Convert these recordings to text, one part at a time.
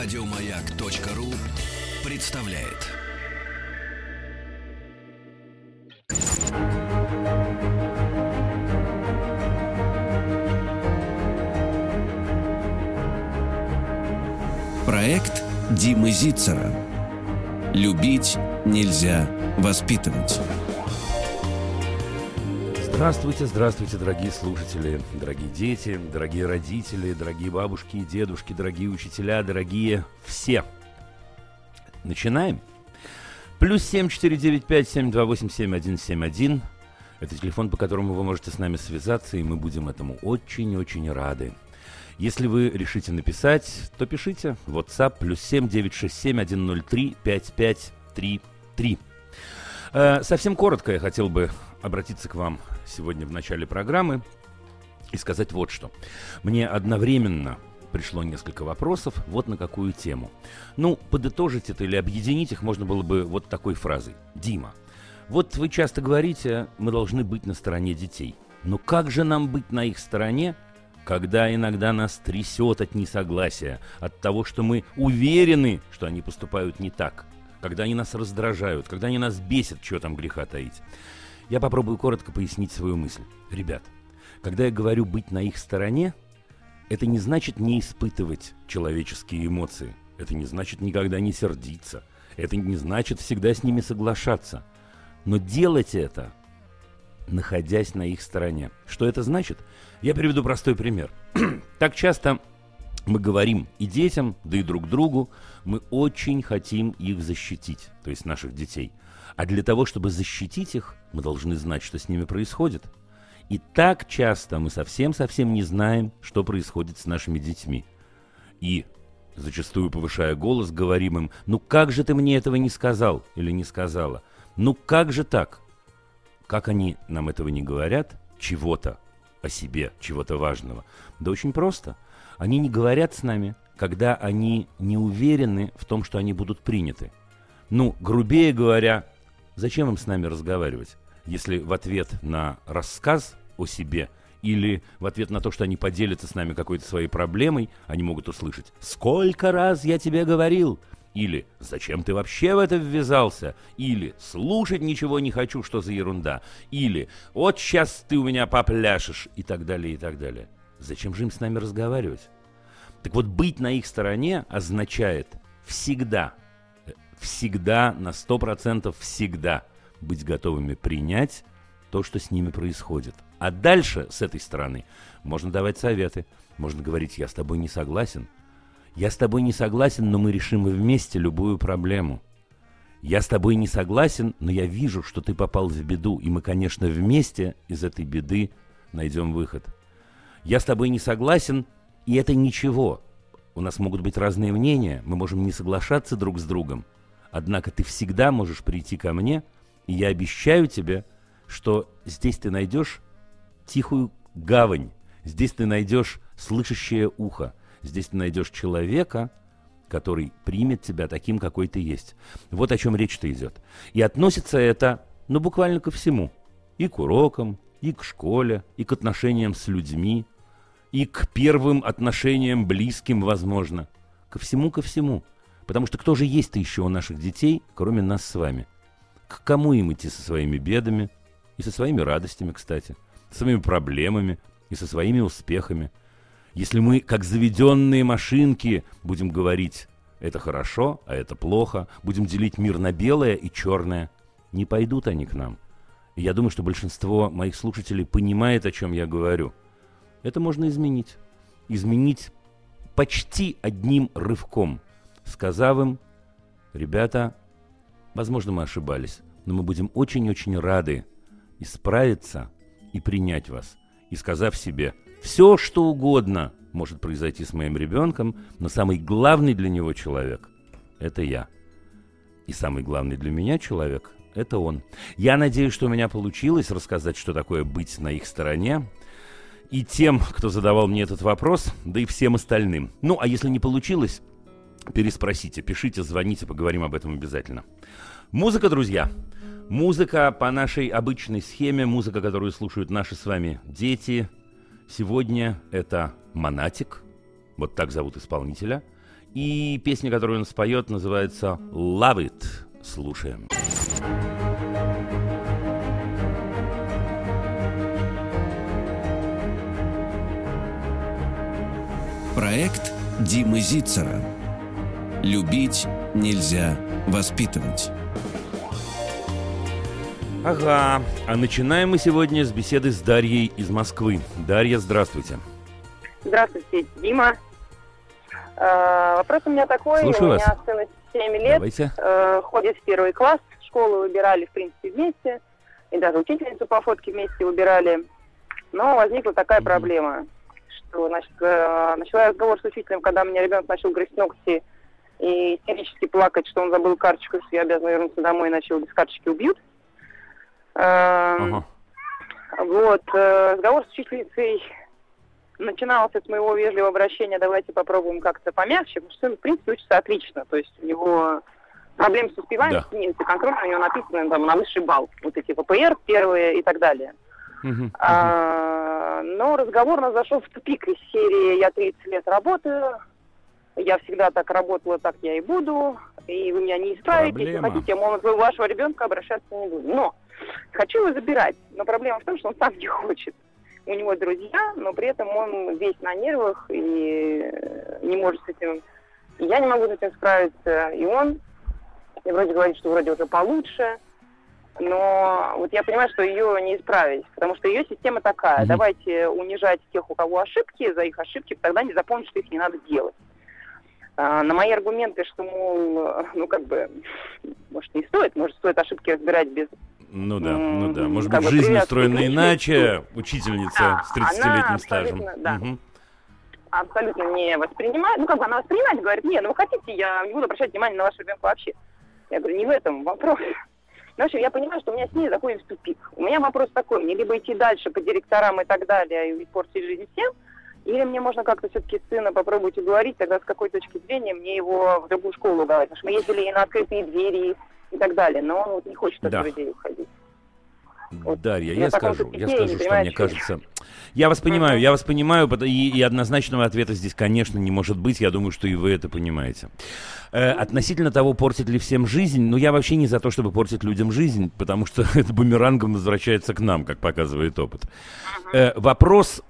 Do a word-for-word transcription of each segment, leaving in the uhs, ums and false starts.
Радиомаяк.ру представляет. Проект Димы Зицера. Любить нельзя воспитывать. Здравствуйте, здравствуйте, дорогие слушатели, дорогие дети, дорогие родители, дорогие бабушки и дедушки, дорогие учителя, дорогие все. Начинаем. Плюс семь четыре девять пять семь два восемь семь один семь один. Это телефон, по которому вы можете с нами связаться, и мы будем этому очень-очень рады. Если вы решите написать, то пишите. WhatsApp плюс семь девять шесть семь один ноль три пять пять три три. Совсем коротко я хотел бы обратиться к вам сегодня в начале программы и сказать вот что. Мне одновременно пришло несколько вопросов вот на какую тему. Ну, подытожить это или объединить их можно было бы вот такой фразой. Дима, вот вы часто говорите, мы должны быть на стороне детей. Но как же нам быть на их стороне, когда иногда нас трясет от несогласия, от того, что мы уверены, что они поступают не так? Когда они нас раздражают, когда они нас бесят, чего там греха таить. Я попробую коротко пояснить свою мысль. Ребят, когда я говорю «быть на их стороне», это не значит не испытывать человеческие эмоции. Это не значит никогда не сердиться. Это не значит всегда с ними соглашаться. Но делать это, находясь на их стороне. Что это значит? Я приведу простой пример. Так часто мы говорим и детям, да и друг другу, мы очень хотим их защитить, то есть наших детей. А для того, чтобы защитить их, мы должны знать, что с ними происходит. И так часто мы совсем-совсем не знаем, что происходит с нашими детьми. И, зачастую повышая голос, говорим им, ну как же ты мне этого не сказал или не сказала? Ну как же так? Как они нам этого не говорят? Чего-то о себе, чего-то важного. Да очень просто. Они не говорят с нами, когда они не уверены в том, что они будут приняты. Ну, грубее говоря, зачем им с нами разговаривать, если в ответ на рассказ о себе или в ответ на то, что они поделятся с нами какой-то своей проблемой, они могут услышать «Сколько раз я тебе говорил!» или «Зачем ты вообще в это ввязался?» или «Слушать ничего не хочу, что за ерунда!» или «Вот сейчас ты у меня попляшешь!» и так далее, и так далее. Зачем же им с нами разговаривать? Так вот, быть на их стороне означает всегда, всегда, на сто процентов всегда быть готовыми принять то, что с ними происходит. А дальше с этой стороны можно давать советы, можно говорить «я с тобой не согласен», «я с тобой не согласен, но мы решим вместе любую проблему», «я с тобой не согласен, но я вижу, что ты попал в беду, и мы, конечно, вместе из этой беды найдем выход». «Я с тобой не согласен, и это ничего. У нас могут быть разные мнения, мы можем не соглашаться друг с другом. Однако ты всегда можешь прийти ко мне, и я обещаю тебе, что здесь ты найдешь тихую гавань, здесь ты найдешь слышащее ухо, здесь ты найдешь человека, который примет тебя таким, какой ты есть». Вот о чем речь-то идет. И относится это, ну, буквально ко всему. И к урокам, и к школе, и к отношениям с людьми, и к первым отношениям близким, возможно. Ко всему, ко всему. Потому что кто же есть-то еще у наших детей, кроме нас с вами? К кому им идти со своими бедами? И со своими радостями, кстати. Со своими проблемами и со своими успехами. Если мы, как заведенные машинки, будем говорить «это хорошо, а это плохо», будем делить мир на белое и черное, не пойдут они к нам. Я думаю, что большинство моих слушателей понимает, о чем я говорю. Это можно изменить. Изменить почти одним рывком, сказав им, ребята, возможно, мы ошибались, но мы будем очень-очень рады исправиться и принять вас. И сказав себе, все, что угодно может произойти с моим ребенком, но самый главный для него человек – это я. И самый главный для меня человек – это он. Я надеюсь, что у меня получилось рассказать, что такое быть на их стороне. И тем, кто задавал мне этот вопрос, да и всем остальным. Ну, а если не получилось, переспросите, пишите, звоните, поговорим об этом обязательно. Музыка, друзья. Музыка по нашей обычной схеме, музыка, которую слушают наши с вами дети. Сегодня это Монатик, вот так зовут исполнителя. И песня, которую он споет, называется «Love It». Слушаем. Проект Димы Зицера. Любить нельзя воспитывать. Ага, а начинаем мы сегодня с беседы с Дарьей из Москвы. Дарья, здравствуйте. Здравствуйте, Дима. Э, вопрос у меня такой. Слушаю у вас. У меня сыну семь лет, э, ходит в первый класс, школу выбирали, в принципе, вместе, и даже учительницу по фотке вместе выбирали. Но возникла такая mm-hmm. проблема, что, значит, э, начала я разговор с учителем, когда у меня ребенок начал грызть ногти и истерически плакать, что он забыл карточку, что я обязана вернуться домой, иначе его без карточки убьют. Uh-huh. Вот, разговор с учительницей начинался с моего вежливого обращения: давайте попробуем как-то помягче, потому что сын, в принципе, учится отлично, то есть у него проблем с успеваемостью нет, и контроль у него написан там на высший балл, вот эти ВПР первые и так далее. Uh-huh. А, но разговор нас зашел в тупик из серии: я тридцать лет работаю, я всегда так работала, так я и буду, и вы меня не исправите, если хотите, мол, вы вашего ребенка обращаться не буду. Но хочу его забирать, но проблема в том, что он сам не хочет. У него друзья, но при этом он весь на нервах и не может с этим... Я не могу с этим справиться, и он. И вроде говорит, что вроде уже получше, но вот я понимаю, что ее не исправить, потому что ее система такая: mm-hmm. давайте унижать тех, у кого ошибки, за их ошибки, тогда не запомнят, что их не надо делать. А, на мои аргументы, что, мол, ну как бы, может, не стоит, может, стоит ошибки разбирать без... Ну да, ну да. Может быть, жизнь устроена иначе, учительница с тридцатилетним стажем. Да. Угу. Абсолютно не воспринимает. Ну, как бы она воспринимает, говорит: не, ну вы хотите, я не буду обращать внимание на вашу ребенка вообще. Я говорю: не в этом вопрос. Ну, в общем, я понимаю, что у меня с ней заходит в тупик. У меня вопрос такой: мне либо идти дальше по директорам и так далее и портить жизнь всем, или мне можно как-то все-таки сына попробовать уговорить, тогда с какой точки зрения мне его в другую школу уговорить. Потому что мы ездили и на открытые двери, и так далее, но он вот не хочет от да. людей уходить. Вот. Дарья, я скажу, я скажу, что мне кажется... Я вас понимаю, я вас понимаю, и, и однозначного ответа здесь, конечно, не может быть. Я думаю, что и вы это понимаете. Э, относительно того, портит ли всем жизнь, ну, я вообще не за то, чтобы портить людям жизнь, потому что это бумерангом возвращается к нам, как показывает опыт. Э, вопрос...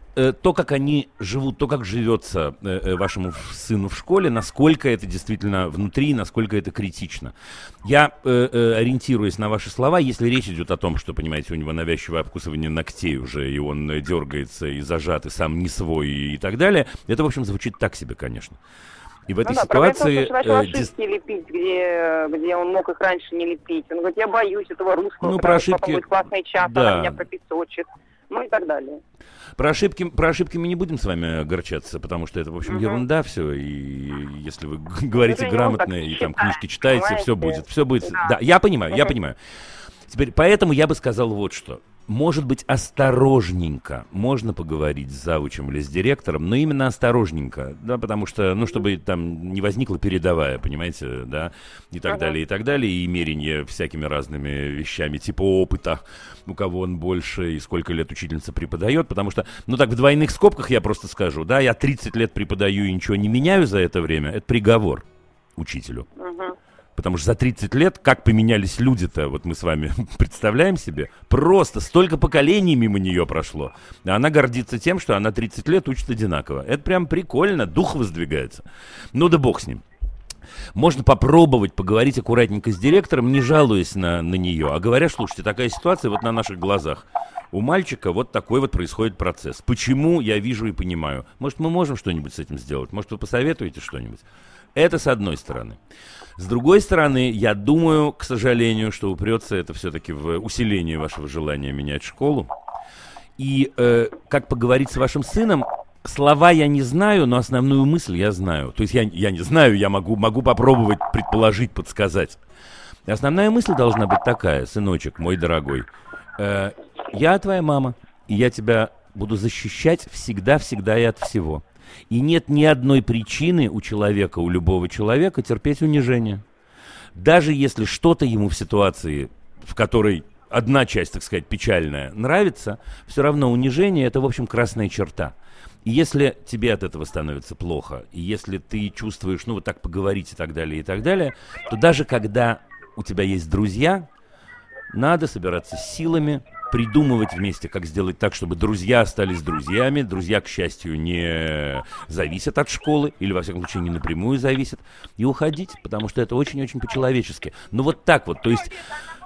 То, как они живут, то, как живется вашему сыну в школе, насколько это действительно внутри, насколько это критично. Я ориентируюсь на ваши слова, если речь идет о том, что, понимаете, у него навязчивое обкусывание ногтей уже, и он дергается, и зажат, и сам не свой, и так далее, это, в общем, звучит так себе, конечно. И в этой ну, да, ситуации... Том, что э, ошибки дис... лепить, где, где он мог их раньше не лепить. Он говорит: я боюсь этого русского, ну, про ошибки... будет классный час, да. она меня пропесочит. Ну и так далее. Про ошибки, про ошибки мы не будем с вами огорчаться, потому что это, в общем, угу. ерунда все. И если вы говорите ну, грамотно и там книжки читаете, понимаете? все будет, все будет. Да, да я понимаю, угу. я понимаю. Теперь, поэтому я бы сказал вот что. Может быть, осторожненько можно поговорить с завучем или с директором, но именно осторожненько, да, потому что, ну, чтобы там не возникла передовая, понимаете, да, и так ага. далее, и так далее, и меренье всякими разными вещами, типа опыта, у кого он больше и сколько лет учительница преподает, потому что, ну, так в двойных скобках я просто скажу, да, я тридцать лет преподаю и ничего не меняю за это время, это приговор учителю. Ага. Потому что за тридцать лет, как поменялись люди-то, вот мы с вами представляем себе, просто столько поколений мимо нее прошло. Она гордится тем, что она тридцать лет учит одинаково. Это прям прикольно, дух воздвигается. Ну да бог с ним. Можно попробовать поговорить аккуратненько с директором, не жалуясь на, на нее, а говоря: слушайте, такая ситуация вот на наших глазах. У мальчика вот такой вот происходит процесс. Почему, я вижу и понимаю. Может, мы можем что-нибудь с этим сделать? Может, вы посоветуете что-нибудь? Это с одной стороны. С другой стороны, я думаю, к сожалению, что упрется это все-таки в усиление вашего желания менять школу. И э, как поговорить с вашим сыном, слова я не знаю, но основную мысль я знаю. То есть я, я не знаю, я могу, могу попробовать предположить, подсказать. Основная мысль должна быть такая: сыночек, мой дорогой, э, я твоя мама, и я тебя буду защищать всегда-всегда и от всего. И нет ни одной причины у человека, у любого человека терпеть унижение. Даже если что-то ему в ситуации, в которой одна часть, так сказать, печальная, нравится, все равно унижение – это, в общем, красная черта. Если тебе от этого становится плохо, и если ты чувствуешь, ну, вот так поговорить и так далее, и так далее, то даже когда у тебя есть друзья, надо собираться с силами, придумывать вместе, как сделать так, чтобы друзья остались друзьями. Друзья, к счастью, не зависят от школы, или, во всяком случае, не напрямую зависят, и уходить, потому что это очень-очень по-человечески. Ну, вот так вот, то есть...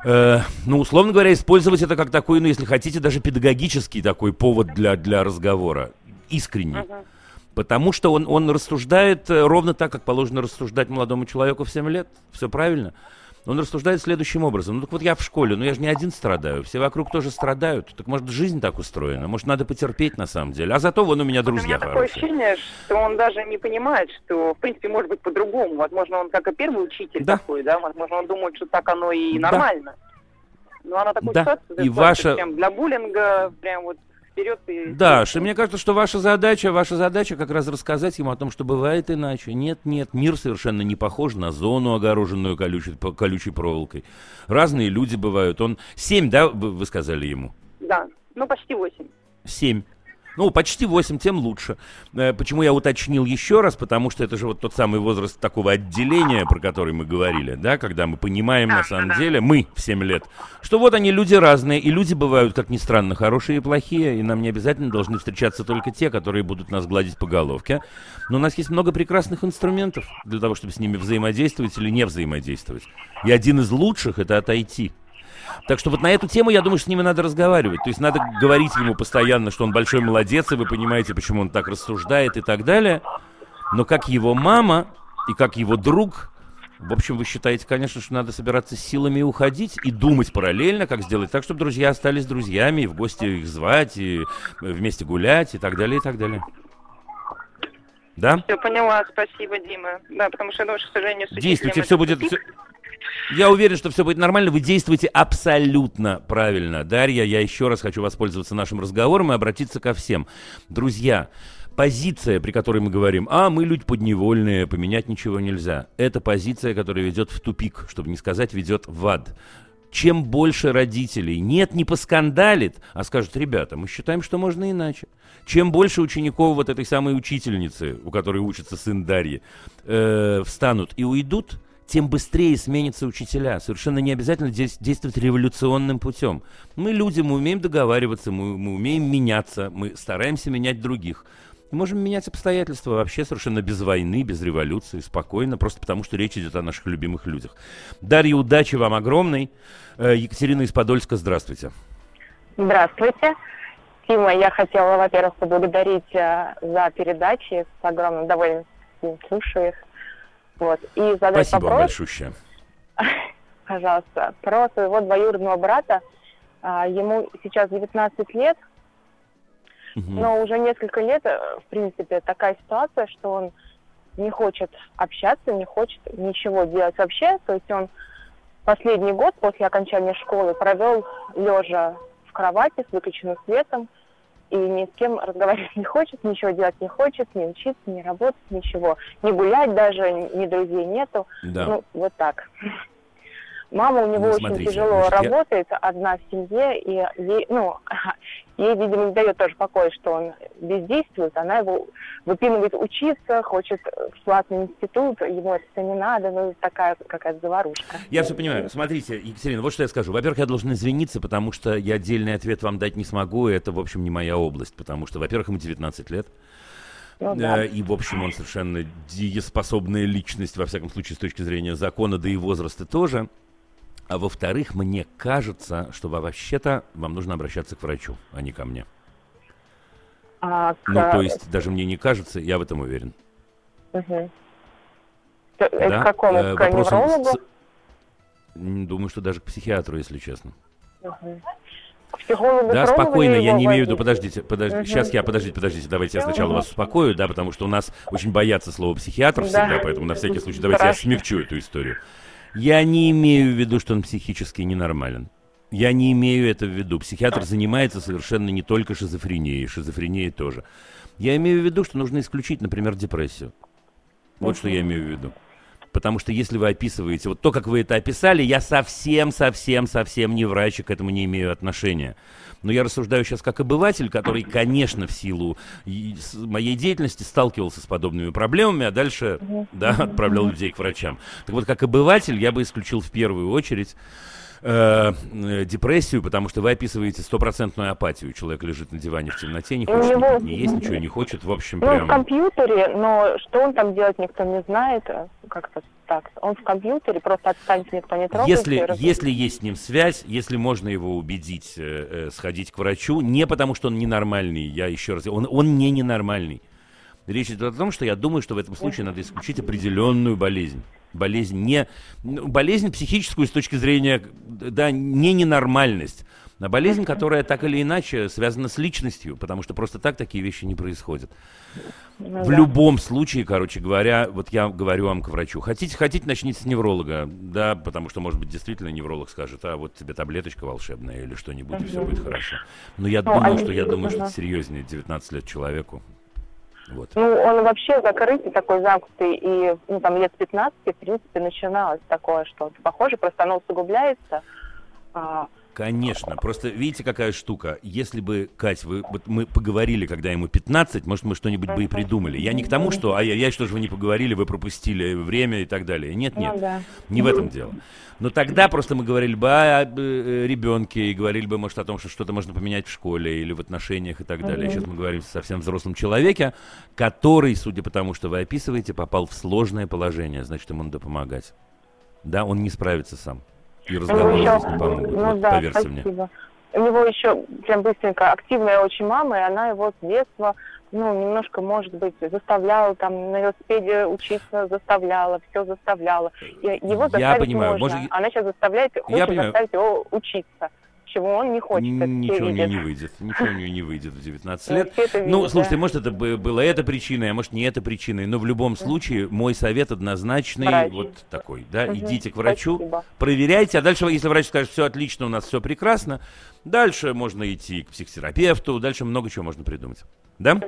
Э, ну, условно говоря, использовать это как такой, ну, если хотите, даже педагогический такой повод для, для разговора, искренний. Uh-huh. Потому что он, он рассуждает ровно так, как положено рассуждать молодому человеку в семь лет, все правильно. Он рассуждает следующим образом. Ну, так вот я в школе, но я же не один страдаю, все вокруг тоже страдают. Так, может, жизнь так устроена, может, надо потерпеть на самом деле. А зато вон у меня друзья хорошие. У меня хорошие. Такое ощущение, что он даже не понимает, что, в принципе, может быть по-другому. Возможно, он как и первый учитель да. такой, да? Возможно, он думает, что так оно и да. нормально. Но она такую да. ситуацию и ваша... прям для буллинга, прям вот... Вперед и... Да, что мне кажется, что ваша задача, ваша задача как раз рассказать ему о том, что бывает иначе. Нет, нет, мир совершенно не похож на зону, огороженную колючей, колючей проволокой. Разные люди бывают. Он семь, да, вы сказали ему? Да, ну почти восемь. Семь. Ну, почти восемь, тем лучше. Почему я уточнил еще раз? Потому что это же вот тот самый возраст такого отделения, про который мы говорили, да, когда мы понимаем, на самом деле, мы в семь лет, что вот они люди разные, и люди бывают, как ни странно, хорошие и плохие, и нам не обязательно должны встречаться только те, которые будут нас гладить по головке. Но у нас есть много прекрасных инструментов для того, чтобы с ними взаимодействовать или не взаимодействовать. И один из лучших — это отойти. Так что вот на эту тему, я думаю, что с ними надо разговаривать. То есть надо говорить ему постоянно, что он большой молодец, и вы понимаете, почему он так рассуждает и так далее. Но как его мама и как его друг, в общем, вы считаете, конечно, что надо собираться с силами и уходить, и думать параллельно, как сделать так, чтобы друзья остались друзьями, и в гости их звать, и вместе гулять, и так далее, и так далее. Да? Все поняла, спасибо, Дима. Да, потому что я думаю, что, к сожалению, с действуйте, все будет... Все... Я уверен, что все будет нормально, вы действуете абсолютно правильно. Дарья, я еще раз хочу воспользоваться нашим разговором и обратиться ко всем. Друзья, позиция, при которой мы говорим, а мы люди подневольные, поменять ничего нельзя, это позиция, которая ведет в тупик, чтобы не сказать, ведет в ад. Чем больше родителей нет, не поскандалит, а скажут, ребята, мы считаем, что можно иначе. Чем больше учеников вот этой самой учительницы, у которой учится сын Дарьи, э, встанут и уйдут, тем быстрее сменятся учителя. Совершенно не обязательно действовать революционным путем. Мы люди, мы умеем договариваться, мы, мы умеем меняться, мы стараемся менять других. И можем менять обстоятельства вообще совершенно без войны, без революции, спокойно, просто потому что речь идет о наших любимых людях. Дарья, удачи вам огромной. Екатерина из Подольска, здравствуйте. Здравствуйте. Тима, я хотела, во-первых, поблагодарить за передачи. С огромным удовольствием слушаю их. Вот. И задать спасибо вопрос, большущее. Пожалуйста, про своего двоюродного брата. Ему сейчас девятнадцать лет, угу. но уже несколько лет, в принципе, такая ситуация, что он не хочет общаться, не хочет ничего делать вообще. То есть он последний год после окончания школы провел лежа в кровати с выключенным светом и ни с кем разговаривать не хочет, ничего делать не хочет, не учиться, не работать, ничего. Не гулять даже, ни друзей нету. Да. Ну, вот так. Мама у него ну, смотрите, очень тяжело значит, работает, я... одна в семье, и ей, ну, ей, видимо, не дает тоже покоя, что он бездействует. Она его выпинывает учиться, хочет в платный институт, ему это не надо, ну, такая какая-то заварушка. Я все понимаю. Смотрите, Екатерина, вот что я скажу. Во-первых, я должен извиниться, потому что я отдельный ответ вам дать не смогу, и это, в общем, не моя область, потому что, во-первых, ему девятнадцать лет. Ну, да. И, в общем, он совершенно дееспособная личность, во всяком случае, с точки зрения закона, да и возраста тоже. А во-вторых, мне кажется, что вообще-то вам нужно обращаться к врачу, а не ко мне. А, ну, к... то есть, даже мне не кажется, я в этом уверен. Угу. Да? Это к какому? Э, к неврологу? С... Думаю, что даже к психиатру, если честно. Угу. К психологу, да, спокойно, я не имею в виду, подождите, подождите, угу. сейчас я, подождите, подождите, давайте я сначала вас успокою, да, потому что у нас очень боятся слова психиатр всегда, да. поэтому на всякий случай давайте Страшно. я смягчу эту историю. Я не имею в виду, что он психически ненормален. Я не имею это в виду. Психиатр занимается совершенно не только шизофренией, шизофренией тоже. Я имею в виду, что нужно исключить, например, депрессию. Вот что я имею в виду. Потому что если вы описываете, вот то, как вы это описали, я совсем-совсем-совсем не врач и к этому не имею отношения. Но я рассуждаю сейчас как обыватель, который, конечно, в силу моей деятельности сталкивался с подобными проблемами, а дальше, да, отправлял людей к врачам. Так вот, как обыватель, я бы исключил в первую очередь э, депрессию, потому что вы описываете стопроцентную апатию. Человек лежит на диване в темноте, не хочет него... не есть, ничего не хочет, в общем, ну, прям... в компьютере, но что он там делает, никто не знает, как-то... Так, он в компьютере, просто отстаньте, никто не трогает. Если, если есть с ним связь, если можно его убедить э, э, сходить к врачу, не потому что он ненормальный, я еще раз, он, он не ненормальный. Речь идет о том, что я думаю, что в этом случае надо исключить определенную болезнь. Болезнь, не, болезнь психическую с точки зрения, да, не ненормальность, а болезнь, которая так или иначе связана с личностью, потому что просто так такие вещи не происходят. Ну, в да. любом случае, короче говоря, вот я говорю вам к врачу. Хотите, хотите, начните с невролога, да, потому что, может быть, действительно невролог скажет, а вот тебе таблеточка волшебная или что-нибудь, и все будет хорошо. Но я ну, думаю, а что я думаю, что это серьезнее девятнадцать лет человеку. Вот. Ну, он вообще закрытый, такой замкнутый, и ну, там лет пятнадцать, в принципе, начиналось такое что-то похоже, просто оно усугубляется. А... Конечно, просто видите, какая штука. Если бы, Кать, вы, вот мы поговорили, когда ему пятнадцать, может, мы что-нибудь бы и придумали. Я не к тому, что, а я, я что же вы не поговорили, вы пропустили время и так далее. Нет, нет, ну, да. не в этом дело. Но тогда просто мы говорили бы о ребенке и говорили бы, может, о том, что что-то можно поменять в школе или в отношениях и так далее. Сейчас мы говорим о совсем взрослом человеке, который, судя по тому, что вы описываете, попал в сложное положение, значит, ему надо помогать. Да, он не справится сам. И разговоры еще... здесь не помогут, ну, вот, да, поверьте спасибо. Мне. У него еще прям быстренько активная очень мама, и она его с детства, ну, немножко, может быть, заставляла, там, на велосипеде учиться заставляла, все заставляла. И его заставить Я понимаю, можно, может... она сейчас заставляет, хочет заставить его учиться. Чего он не хочет. Ничего у нее не выйдет. Ничего у нее не выйдет в девятнадцать лет. Ну, слушайте, может, это было это причиной, а может, не это причиной. Но в любом случае, мой совет однозначный, вот такой, да, идите к врачу, проверяйте. А дальше, если врач скажет, все отлично, у нас все прекрасно, дальше можно идти к психотерапевту, дальше много чего можно придумать. Да?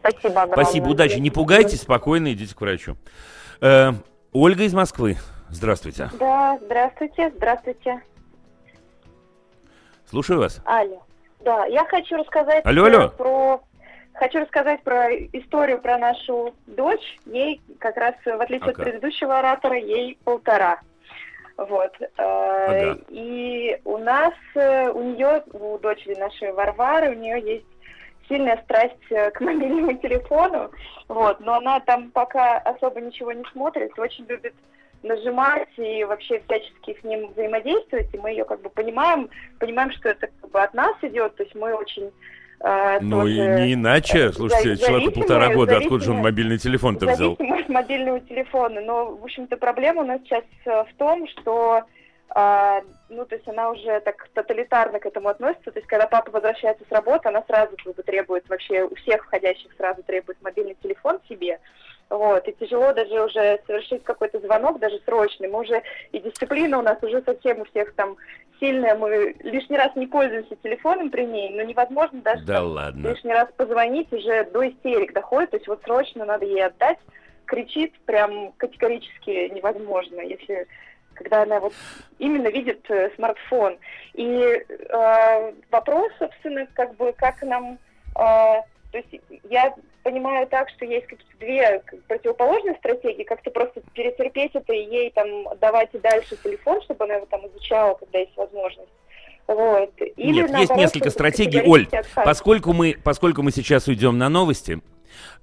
Спасибо огромное. Спасибо, удачи. Не пугайтесь, спокойно идите к врачу. Ольга из Москвы. Здравствуйте. Да, здравствуйте, здравствуйте. Слушаю вас. Алло. Да, я хочу рассказать алло, алло. про хочу рассказать про историю про нашу дочь. Ей как раз в отличие ага. от предыдущего оратора ей полтора. Вот. Ага. И у нас у нее у дочери нашей Варвары у нее есть сильная страсть к мобильному телефону. Вот. Но она там пока особо ничего не смотрит, очень любит нажимать и вообще всячески с ним взаимодействовать, и мы ее как бы понимаем, понимаем, что это как бы от нас идет, то есть мы очень... Э, ну и не иначе, слушайте, человеку полтора года, откуда же он мобильный телефон-то взял? Зависимость мобильного телефона, но, в общем-то, проблема у нас сейчас в том, что, э, ну, то есть она уже так тоталитарно к этому относится, то есть когда папа возвращается с работы, она сразу как бы требует, вообще у всех входящих сразу требует мобильный телефон себе. Вот, и тяжело даже уже совершить какой-то звонок, даже срочный. Мы уже, и дисциплина у нас уже совсем у всех там сильная. Мы лишний раз не пользуемся телефоном при ней, но невозможно даже да ладно. лишний раз позвонить, уже до истерик доходит. То есть вот срочно надо ей отдать. Кричит прям категорически невозможно, если... когда она вот именно видит э, смартфон. И э, вопрос, собственно, как бы, как нам... Э, то есть я... понимаю так, что есть какие-то две противоположные стратегии, как-то просто перетерпеть это и ей там давать и дальше телефон, чтобы она его там изучала, когда есть возможность. Вот. Или Нет, есть несколько стратегий. Оль, поскольку мы, поскольку мы сейчас уйдем на новости,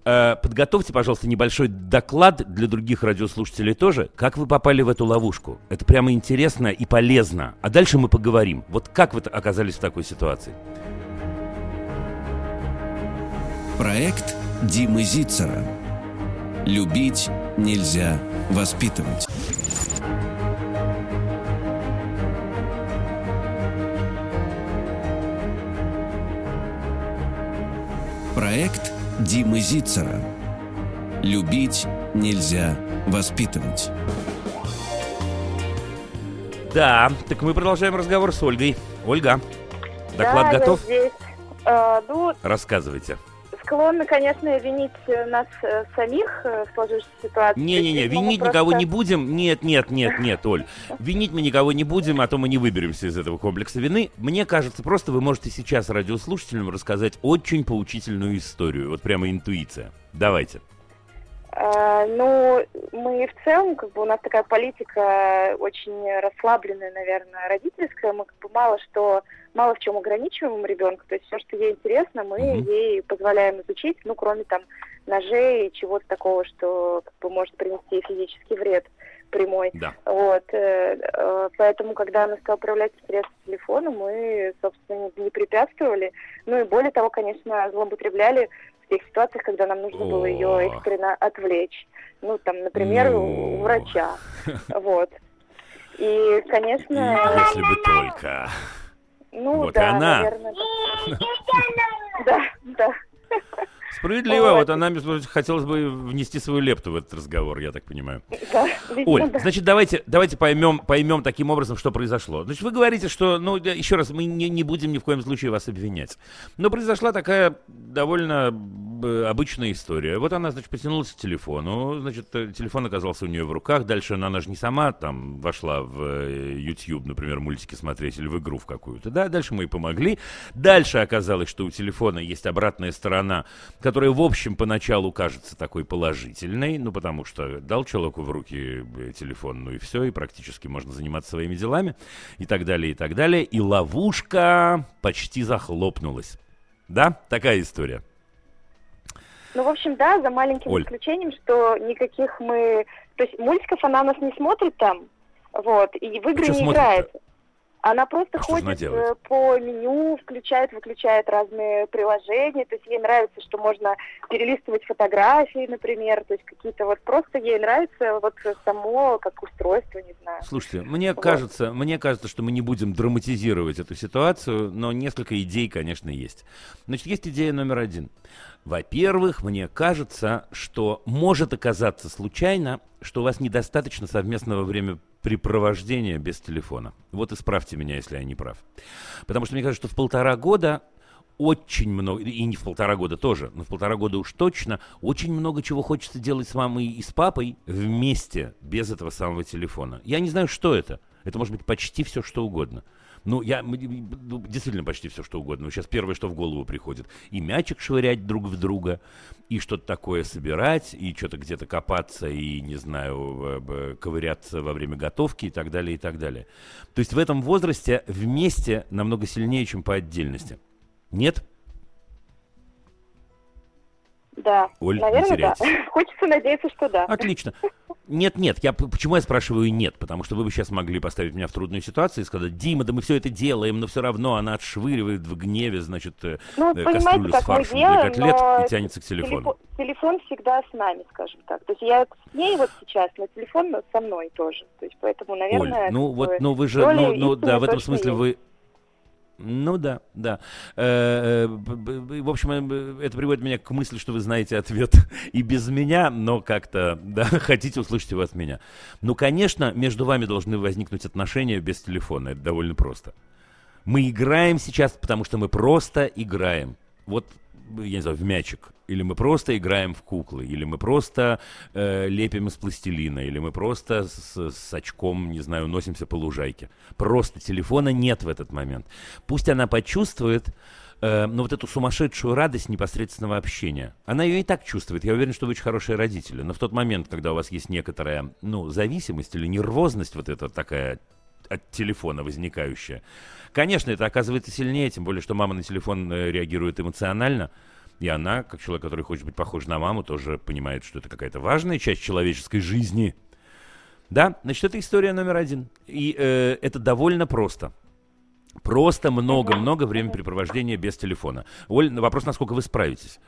э, подготовьте, пожалуйста, небольшой доклад для других радиослушателей тоже, как вы попали в эту ловушку. Это прямо интересно и полезно. А дальше мы поговорим, вот как вы оказались в такой ситуации. Проект Димы Зицера. Любить нельзя воспитывать. Проект Димы Зицера. Любить нельзя воспитывать. Да, так мы продолжаем разговор с Ольгой. Ольга, доклад да, готов? Я здесь. А, ну... Рассказывайте. склонна, конечно, винить нас самих в сложившейся ситуации. Не-не-не, винить просто... никого не будем. Нет, нет, нет, нет, Оль. Винить мы никого не будем, а то мы не выберемся из этого комплекса вины. Мне кажется, просто вы можете сейчас радиослушателям рассказать очень поучительную историю. Вот прямо интуиция. Давайте. А, ну, мы в целом, как бы у нас такая политика очень расслабленная, наверное, родительская. Мы как бы мало что... мало в чем ограничиваем ребенка, то есть все, что ей интересно, мы mm-hmm. ей позволяем изучить, ну, кроме там ножей и чего-то такого, что как бы может принести физический вред прямой. Да. Вот, поэтому, когда она стала проявлять интерес к телефону, мы, собственно, не препятствовали, ну и более того, конечно, злоупотребляли в тех ситуациях, когда нам нужно oh. было ее экстренно отвлечь, ну, там, например, oh. у врача, вот. И, конечно... Если бы только... Ну, вот да, она. Наверное, да. Да, да. Справедливо, вот она, хотелось бы внести свою лепту в этот разговор, я так понимаю. Да, Оль, да. Значит, давайте, давайте поймем, поймем таким образом, что произошло. Значит, вы говорите, что, ну, еще раз, мы не, не будем ни в коем случае вас обвинять. Но произошла такая довольно обычная история. Вот она, значит, потянулась к телефону, значит, телефон оказался у нее в руках, дальше она, она же не сама там вошла в YouTube, например, мультики смотреть или в игру в какую-то, да, дальше мы ей помогли. Дальше оказалось, что у телефона есть обратная сторона, которая, в общем, поначалу кажется такой положительной, ну, потому что дал человеку в руки телефон, ну и все, и практически можно заниматься своими делами, и так далее, и так далее. И ловушка почти захлопнулась. Да? Такая история. Ну, в общем, да, за маленьким Оль. Исключением, что никаких мы... То есть мультиков она нас не смотрит там, вот, и в игры а не играет. Она просто а ходит она по меню, включает, выключает разные приложения, то есть ей нравится, что можно перелистывать фотографии, например, то есть какие-то вот просто ей нравится вот само как устройство, не знаю. Слушайте, мне вот. кажется, мне кажется, что мы не будем драматизировать эту ситуацию, но несколько идей, конечно, есть. Значит, есть идея номер один. Во-первых, мне кажется, что может оказаться случайно, что у вас недостаточно совместного времяпрепровождения без телефона. Вот исправьте меня, если я не прав. Потому что мне кажется, что в полтора года очень много, и не в полтора года тоже, но в полтора года уж точно, очень много чего хочется делать с мамой и с папой вместе, без этого самого телефона. Я не знаю, что это. Это может быть почти все, что угодно. Ну, я действительно почти все, что угодно. Сейчас первое, что в голову приходит. И мячик швырять друг в друга, и что-то такое собирать, и что-то где-то копаться, и, не знаю, ковыряться во время готовки и так далее, и так далее. То есть в этом возрасте вместе намного сильнее, чем по отдельности. Нет? Да, Оль, наверное, да. Хочется надеяться, что да. Отлично. Нет-нет, я, почему я спрашиваю нет? Потому что вы бы сейчас могли поставить меня в трудную ситуацию и сказать: Дима, да мы все это делаем, но все равно она отшвыривает в гневе, значит, ну, кастрюлю с фаршем для котлет и тянется к телефону. Телефон, телефон всегда с нами, скажем так. То есть я с ней вот сейчас, но телефон со мной тоже. То есть поэтому, наверное... Оль, ну вот, ну вы же, ну, ну да, в этом смысле есть. Вы... Ну да, да. В общем, это приводит меня к мысли, что вы знаете ответ и без меня, но как-то, да, хотите, услышать его от меня. Ну, конечно, между вами должны возникнуть отношения без телефона, это довольно просто. Мы играем сейчас, потому что мы просто играем. Вот, я не знаю, в мячик. Или мы просто играем в куклы, или мы просто э, лепим из пластилина, или мы просто с, с очком, не знаю, носимся по лужайке. Просто телефона нет в этот момент. Пусть она почувствует, э, ну, вот эту сумасшедшую радость непосредственного общения. Она ее и так чувствует. Я уверен, что вы очень хорошие родители. Но в тот момент, когда у вас есть некоторая, ну, зависимость или нервозность вот эта такая от телефона возникающая, конечно, это оказывается сильнее, тем более, что мама на телефон реагирует эмоционально. И она, как человек, который хочет быть похож на маму, тоже понимает, что это какая-то важная часть человеческой жизни. Да, значит, это история номер один. И э, это довольно просто. Просто много-много времяпрепровождения без телефона. Оль, вопрос, насколько вы справитесь?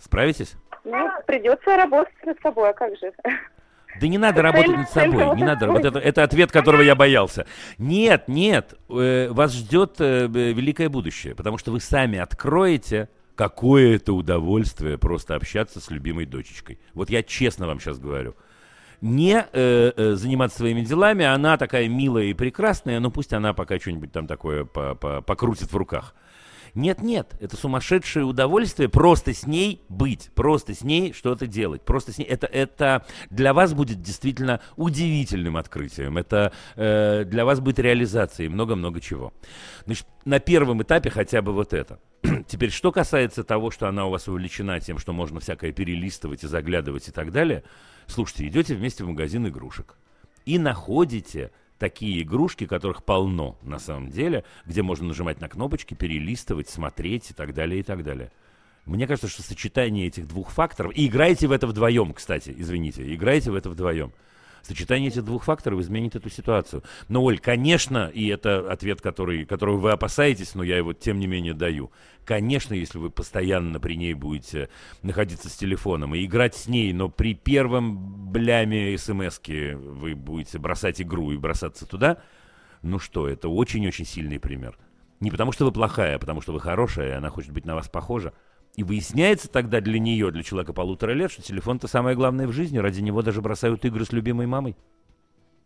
Справитесь? Ну, придется работать над собой, а как же? Да не надо работать над собой, не надо. Вот это, это ответ, которого я боялся. Нет, нет, э, вас ждет э, великое будущее, потому что вы сами откроете... Какое это удовольствие просто общаться с любимой дочечкой. Вот я честно вам сейчас говорю. Не э, э, заниматься своими делами, она такая милая и прекрасная, но пусть она пока что-нибудь там такое покрутит в руках. Нет-нет, это сумасшедшее удовольствие просто с ней быть, просто с ней что-то делать, просто с ней. Это, это для вас будет действительно удивительным открытием, это э, для вас будет реализацией много-много чего. Значит, на первом этапе хотя бы вот это. Теперь, что касается того, что она у вас увлечена тем, что можно всякое перелистывать и заглядывать и так далее, слушайте, идете вместе в магазин игрушек и находите такие игрушки, которых полно на самом деле, где можно нажимать на кнопочки, перелистывать, смотреть и так далее, и так далее. Мне кажется, что сочетание этих двух факторов... И играйте в это вдвоем, кстати, извините, играйте в это вдвоем. Сочетание этих двух факторов изменит эту ситуацию. Но, Оль, конечно, и это ответ, который, которого вы опасаетесь, но я его, тем не менее, даю. Конечно, если вы постоянно при ней будете находиться с телефоном и играть с ней, но при первом бляме смс-ки вы будете бросать игру и бросаться туда, ну что, это очень-очень сильный пример. Не потому что вы плохая, а потому что вы хорошая, и она хочет быть на вас похожа. И выясняется тогда для нее, для человека полутора лет, что телефон-то самое главное в жизни. Ради него даже бросают игры с любимой мамой.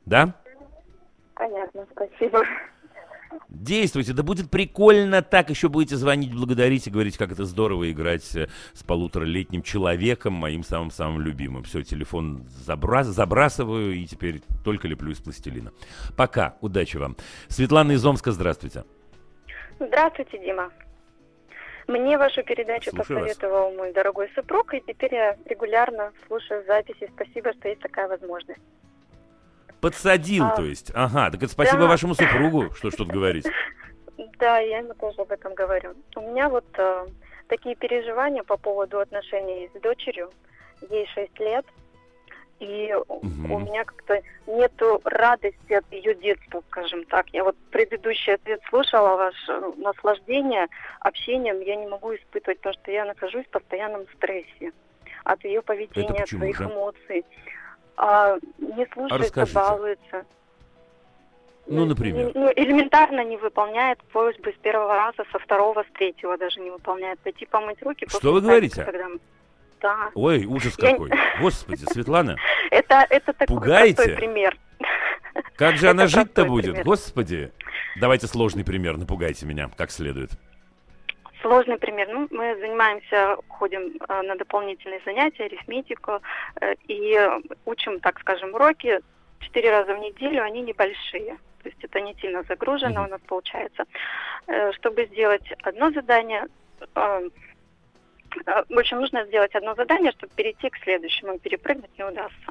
Да? Понятно, спасибо. Действуйте, да будет прикольно так. Еще будете звонить, благодарить и говорить, как это здорово играть с полуторалетним человеком, моим самым-самым любимым. Все, телефон забрас... забрасываю и теперь только леплю из пластилина. Пока, удачи вам. Светлана из Омска, здравствуйте. Здравствуйте, Дима. Мне вашу передачу слушаю посоветовал вас. Мой дорогой супруг, и теперь я регулярно слушаю записи. Спасибо, что есть такая возможность. Подсадил, а, то есть? Ага, так это спасибо да. вашему супругу, что что-то говорить. Да, я ему тоже об этом говорю. У меня вот э, такие переживания по поводу отношений с дочерью. Ей шесть лет, и угу. у меня как-то нету радости от ее детства, скажем так. Я вот предыдущий ответ слушала, ваше наслаждение общением я не могу испытывать, потому что я нахожусь в постоянном стрессе от ее поведения, от своих же? эмоций. А, не слушается, а балуется. Ну, например? Ну, элементарно не выполняет просьбы с первого раза, со второго, с третьего даже не выполняет. Пойти помыть руки. Что вы говорите? Когда... Да. Ой, ужас какой. Я... Господи, Светлана. Это, это такой пугаете? Простой пример. Как же это она жить-то будет? Пример. Господи. Давайте сложный пример. Напугайте меня как следует. Сложный пример. Ну, мы занимаемся, ходим на дополнительные занятия, арифметику, и учим, так скажем, уроки четыре раза в неделю, они небольшие. То есть это не сильно загружено mm-hmm. у нас получается. Чтобы сделать одно задание... В общем, нужно сделать одно задание, чтобы перейти к следующему, перепрыгнуть не удастся.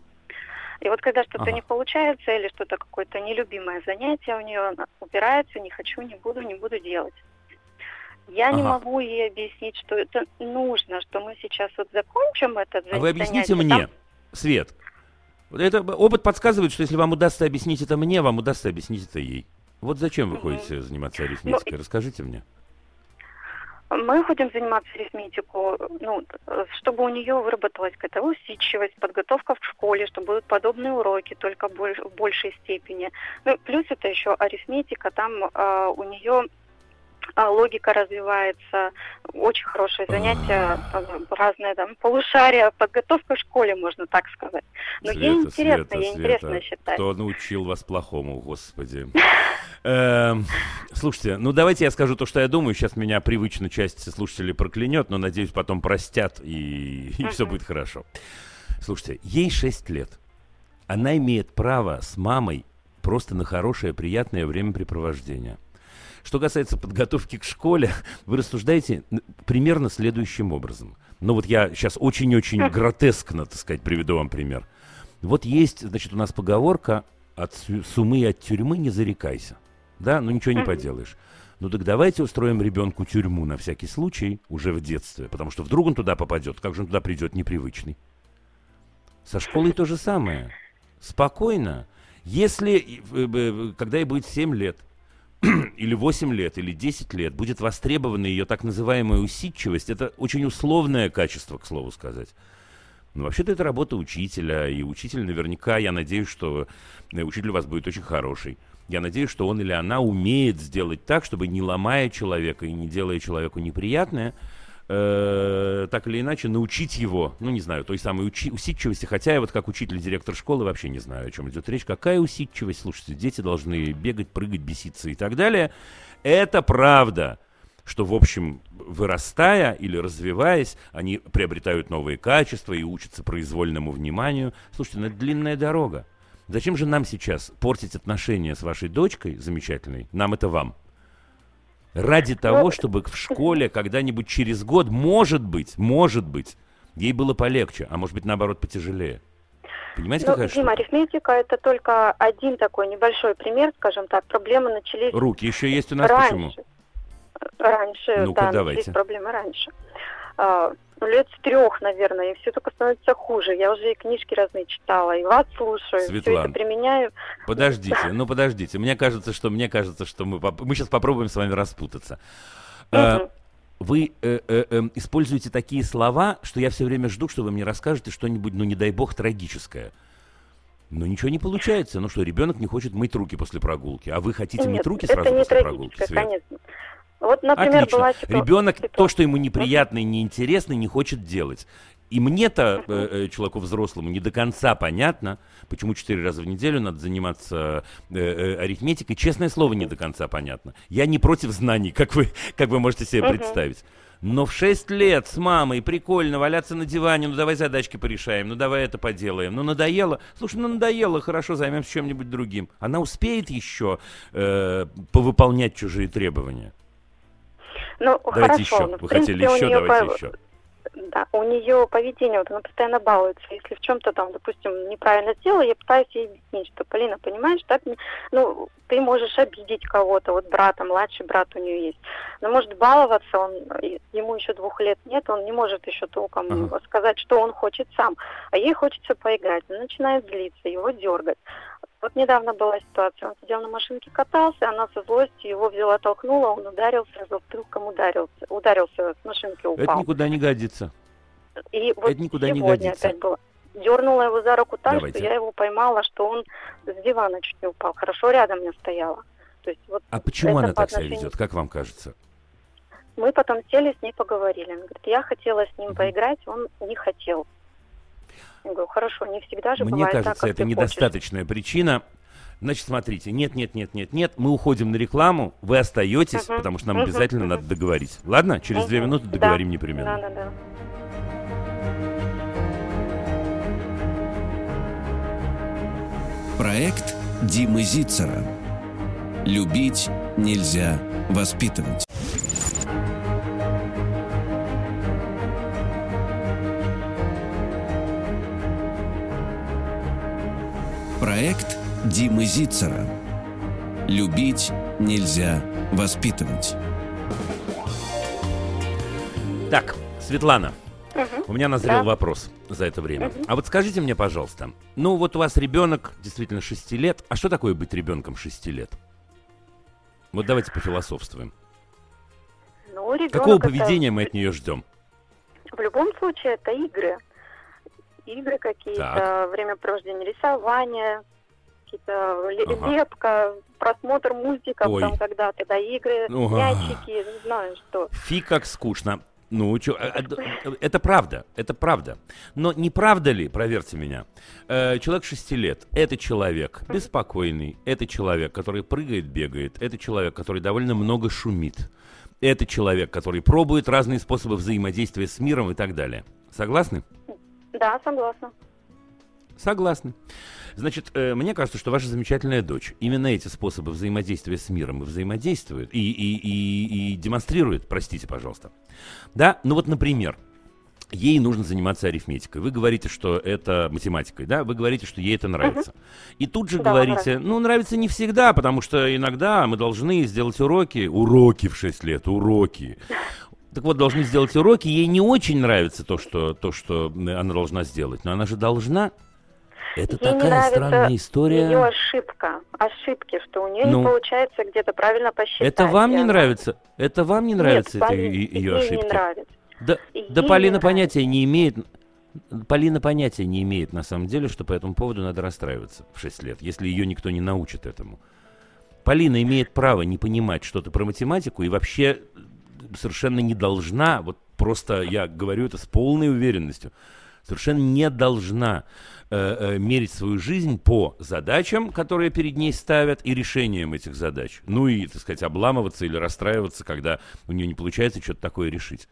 И вот когда что-то ага. не получается или что-то какое-то нелюбимое занятие у нее, она упирается, не хочу, не буду, не буду делать. Я ага. не могу ей объяснить, что это нужно, что мы сейчас вот закончим это занятие. А вы объясните мне, там... Свет, это, опыт подсказывает, что если вам удастся объяснить это мне, вам удастся объяснить это ей. Вот зачем вы mm-hmm. ходите заниматься арифметикой, ну, расскажите мне. Мы ходим заниматься арифметику, ну, чтобы у нее выработалась какая-то усидчивость, подготовка в школе, чтобы будут подобные уроки, только в большей степени. Ну, плюс это еще арифметика, там а, у нее а, логика развивается, очень хорошее занятие, разные там полушария, подготовка в школе, можно так сказать. Но Света, ей интересно, Света, ей интересно Света, считать. Кто научил вас плохому, Господи. Слушайте, ну давайте я скажу то, что я думаю. Сейчас меня привычно часть слушателей проклянет, но, надеюсь, потом простят, и, и uh-huh. все будет хорошо. Слушайте, ей шесть лет. Она имеет право с мамой просто на хорошее, приятное времяпрепровождение. Что касается подготовки к школе, вы рассуждаете примерно следующим образом. Ну вот я сейчас очень-очень гротескно, так сказать, приведу вам пример. Вот есть, значит, у нас поговорка «От сумы и от тюрьмы не зарекайся». Да, ну ничего не поделаешь. Ну так давайте устроим ребенку тюрьму на всякий случай уже в детстве, потому что вдруг он туда попадет, как же он туда придет непривычный. Со школой то же самое. Спокойно. Если, когда ей будет семь лет, или восемь лет, или десять лет, будет востребована ее так называемая усидчивость, это очень условное качество, к слову сказать. Но вообще-то это работа учителя, и учитель наверняка, я надеюсь, что учитель у вас будет очень хороший. Я надеюсь, что он или она умеет сделать так, чтобы не ломая человека и не делая человеку неприятное, э, так или иначе научить его, ну не знаю, той самой учи- усидчивости, хотя я вот как учитель и директор школы вообще не знаю, о чем идет речь. Какая усидчивость? Слушайте, дети должны бегать, прыгать, беситься и так далее. Это правда. что, в общем, вырастая или развиваясь, они приобретают новые качества и учатся произвольному вниманию. Слушайте, ну это длинная дорога. Зачем же нам сейчас портить отношения с вашей дочкой замечательной? Нам это вам. Ради того, чтобы в школе когда-нибудь через год, может быть, может быть, ей было полегче, а может быть, наоборот, потяжелее. Понимаете, ну, какая Дима, штука? Арифметика — это только один такой небольшой пример, скажем так. Проблемы начались Руки еще есть у нас, раньше. Почему? Раньше, ну-ка, да, давайте. Начались проблемы раньше. А, лет с трех, наверное, и все только становится хуже. Я уже и книжки разные читала, и вас слушаю, Светлана, все это применяю. Подождите, ну подождите. Мне кажется, что мне кажется, что мы, поп- мы сейчас попробуем с вами распутаться. Uh-huh. Вы э, э, э, используете такие слова, что я все время жду, что вы мне расскажете что-нибудь, ну не дай бог, трагическое. Но ничего не получается. Ну что, ребенок не хочет мыть руки после прогулки, а вы хотите Нет, мыть руки сразу после прогулки? Нет, это не трагическое, конечно. Вот, например, Отлично. Была ситуация... Ребенок то, что ему неприятно и неинтересно, не хочет делать. И мне-то, э, человеку взрослому, не до конца понятно, почему четыре раза в неделю надо заниматься э, э, арифметикой. Честное слово, не до конца понятно. Я не против знаний, как вы, как вы можете себе uh-huh. представить. Но в шесть лет с мамой прикольно валяться на диване, ну давай задачки порешаем, ну давай это поделаем, ну надоело. Слушай, ну надоело, хорошо, займемся чем-нибудь другим. Она успеет еще э, повыполнять чужие требования? Ну, давайте хорошо, еще. Ну, Вы принципе, хотели еще, давайте по... еще. Да, у нее поведение, вот она постоянно балуется. Если в чем-то там, допустим, неправильно сделала, я пытаюсь ей объяснить, что, Полина, понимаешь, так, ну, ты можешь обидеть кого-то, вот брата, младший брат у нее есть. Но может баловаться, он, ему еще двух лет нет, он не может еще толком ага. сказать, что он хочет сам. А ей хочется поиграть, она начинает злиться, его дергать. Вот недавно была ситуация, он сидел на машинке, катался, она со злостью его взяла, толкнула, он ударился, затылком ударился, ударился, с машинки упал. Это никуда не годится. И вот это никуда не годится. Опять было. Дернула его за руку так, Давайте. Что я его поймала, что он с дивана чуть не упал. Хорошо, рядом я стояла. То есть, вот а почему она так отношению... себя ведет, как вам кажется? Мы потом сели, с ней поговорили. Она говорит, я хотела с ним mm-hmm. поиграть, он не хотел. Я говорю, хорошо, не всегда же бывает так, как ты хочешь. Мне кажется, это недостаточная причина. Значит, смотрите, нет-нет-нет-нет-нет, мы уходим на рекламу, вы остаетесь, uh-huh. потому что нам uh-huh. обязательно uh-huh. надо договорить. Ладно? Через две uh-huh. минуты договорим да. непременно. Да-да-да. Проект Димы Зицера. Любить нельзя воспитывать. Проект Димы Зицера. Любить нельзя воспитывать. Так, Светлана, угу. у меня назрел да. вопрос за это время. Угу. А вот скажите мне, пожалуйста, ну вот у вас ребенок действительно шести лет. А что такое быть ребенком шести лет? Вот давайте пофилософствуем. Ну, ребенок Какого это... поведения мы от нее ждем? В любом случае это игры. Игры какие-то, так. времяпровождение, рисование, какие-то ага. лепка, просмотр мультиков Ой. Там когда-то, да, игры, Ого. Мячики, не знаю что. Фи, как скучно. Ну, чё, это правда, это правда. Но не правда ли, проверьте меня, человек шести лет, это человек беспокойный, это человек, который прыгает, бегает, это человек, который довольно много шумит, это человек, который пробует разные способы взаимодействия с миром и так далее. Согласны? Да, согласна. Согласна. Значит, э, мне кажется, что ваша замечательная дочь именно эти способы взаимодействия с миром и взаимодействует и, и, и, и демонстрирует, простите, пожалуйста. Да, ну вот, например, ей нужно заниматься арифметикой. Вы говорите, что это математикой, да? Вы говорите, что ей это нравится. Uh-huh. И тут же да, говорите, нравится. Ну, нравится не всегда, потому что иногда мы должны сделать уроки. Уроки в шесть лет, уроки. Так вот, должны сделать уроки, ей не очень нравится то, что, то, что она должна сделать, но она же должна. Это ей такая не нравится странная история. Ее ошибка, ошибки, что у нее ну, не получается где-то правильно посчитать. Это вам не она... нравится? Это вам не нравится Нет, это, Полин, ее, ее ошибки? Не нравится. Да, да Полина не понятия не имеет, Полина понятия не имеет на самом деле, что по этому поводу надо расстраиваться в шесть лет, если ее никто не научит этому. Полина имеет право не понимать что-то про математику и вообще... совершенно не должна, вот просто я говорю это с полной уверенностью, совершенно не должна э, э, мерить свою жизнь по задачам, которые перед ней ставят, и решениям этих задач. Ну и, так сказать, обламываться или расстраиваться, когда у нее не получается что-то такое решить.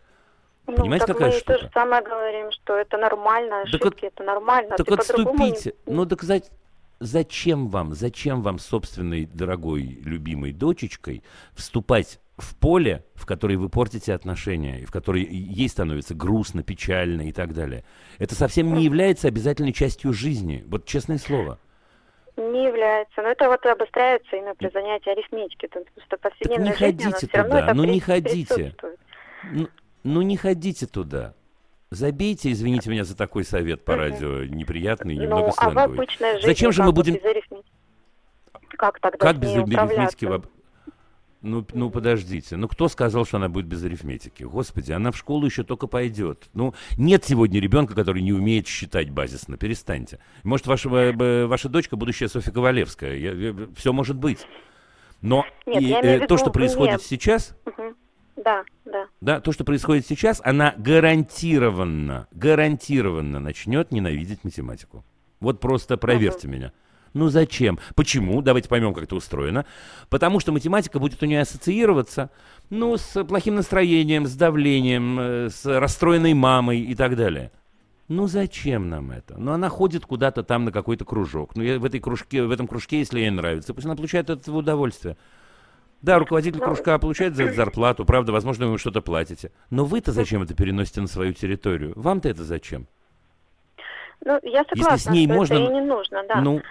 Ну, понимаете, какая мы штука? Мы тоже самое говорим, что это нормально, ошибки, так, это нормально. Так отступите. Не... Ну, так за... зачем вам, зачем вам собственной дорогой, любимой дочечкой вступать в поле, в которое вы портите отношения, и в которое ей становится грустно, печально и так далее? Это совсем не является обязательной частью жизни, вот честное слово. Не является. Но это вот обостряется именно при занятии арифметики. Потому что повседневная жизнь, она все равно это присутствует. Ну, ну не ходите туда. Забейте, извините меня за такой совет по радио, неприятный, немного сленговый. Ну, а в обычной жизни зачем же мы будем... без арифметики? Как тогда как без арифметики в... Ну, ну, подождите. Ну, кто сказал, что она будет без арифметики? Господи, она в школу еще только пойдет. Ну, нет сегодня ребенка, который не умеет считать базисно. Перестаньте. Может, ваша, ваша дочка будущая Софья Ковалевская. Я, я, все может быть. Но нет, и, я имею в виду, то, что происходит нет. сейчас... Угу. Да, да. Да, то, что происходит сейчас, она гарантированно, гарантированно начнет ненавидеть математику. Вот просто проверьте угу. меня. Ну зачем? Почему? Давайте поймем, как это устроено. Потому что математика будет у нее ассоциироваться, ну, с плохим настроением, с давлением, с расстроенной мамой и так далее. Ну зачем нам это? Ну она ходит куда-то там на какой-то кружок. Ну я в этой кружке, в этом кружке, если ей нравится, пусть она получает от этого удовольствие. Да, руководитель кружка получает за это зарплату, правда, возможно, вы ему что-то платите. Но вы-то зачем это переносите на свою территорию? Вам-то это зачем? Ну, я согласна, если с ней что можно... это и не нужно, да. Ну,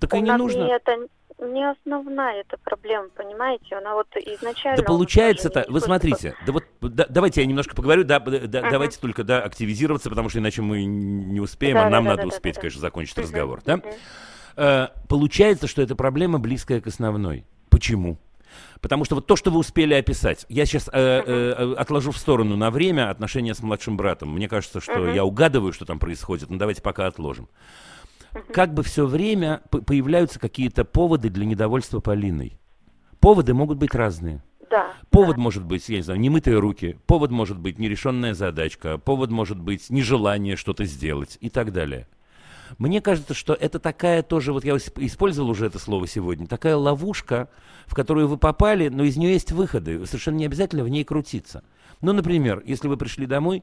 так у и не нужно. Это не основная эта проблема, понимаете? Она вот изначально... Да получается-то, вы смотрите, да вот, да, давайте я немножко поговорю, да, да, uh-huh. давайте только, да, активизироваться, потому что иначе мы не успеем, да, а нам да, надо да, успеть, да, да, конечно, закончить uh-huh. разговор, да? Uh-huh. А, получается, что эта проблема близкая к основной. Почему? Потому что вот то, что вы успели описать, я сейчас э, э, отложу в сторону на время отношения с младшим братом. Мне кажется, что uh-huh. я угадываю, что там происходит, но давайте пока отложим. Uh-huh. Как бы все время появляются какие-то поводы для недовольства Полиной. Поводы могут быть разные. Да, повод да. может быть, я не знаю, немытые руки, повод может быть нерешенная задачка, повод может быть нежелание что-то сделать и так далее. Мне кажется, что это такая тоже, вот я использовал уже это слово сегодня, такая ловушка, в которую вы попали, но из нее есть выходы, совершенно не обязательно в ней крутиться. Ну, например, если вы пришли домой,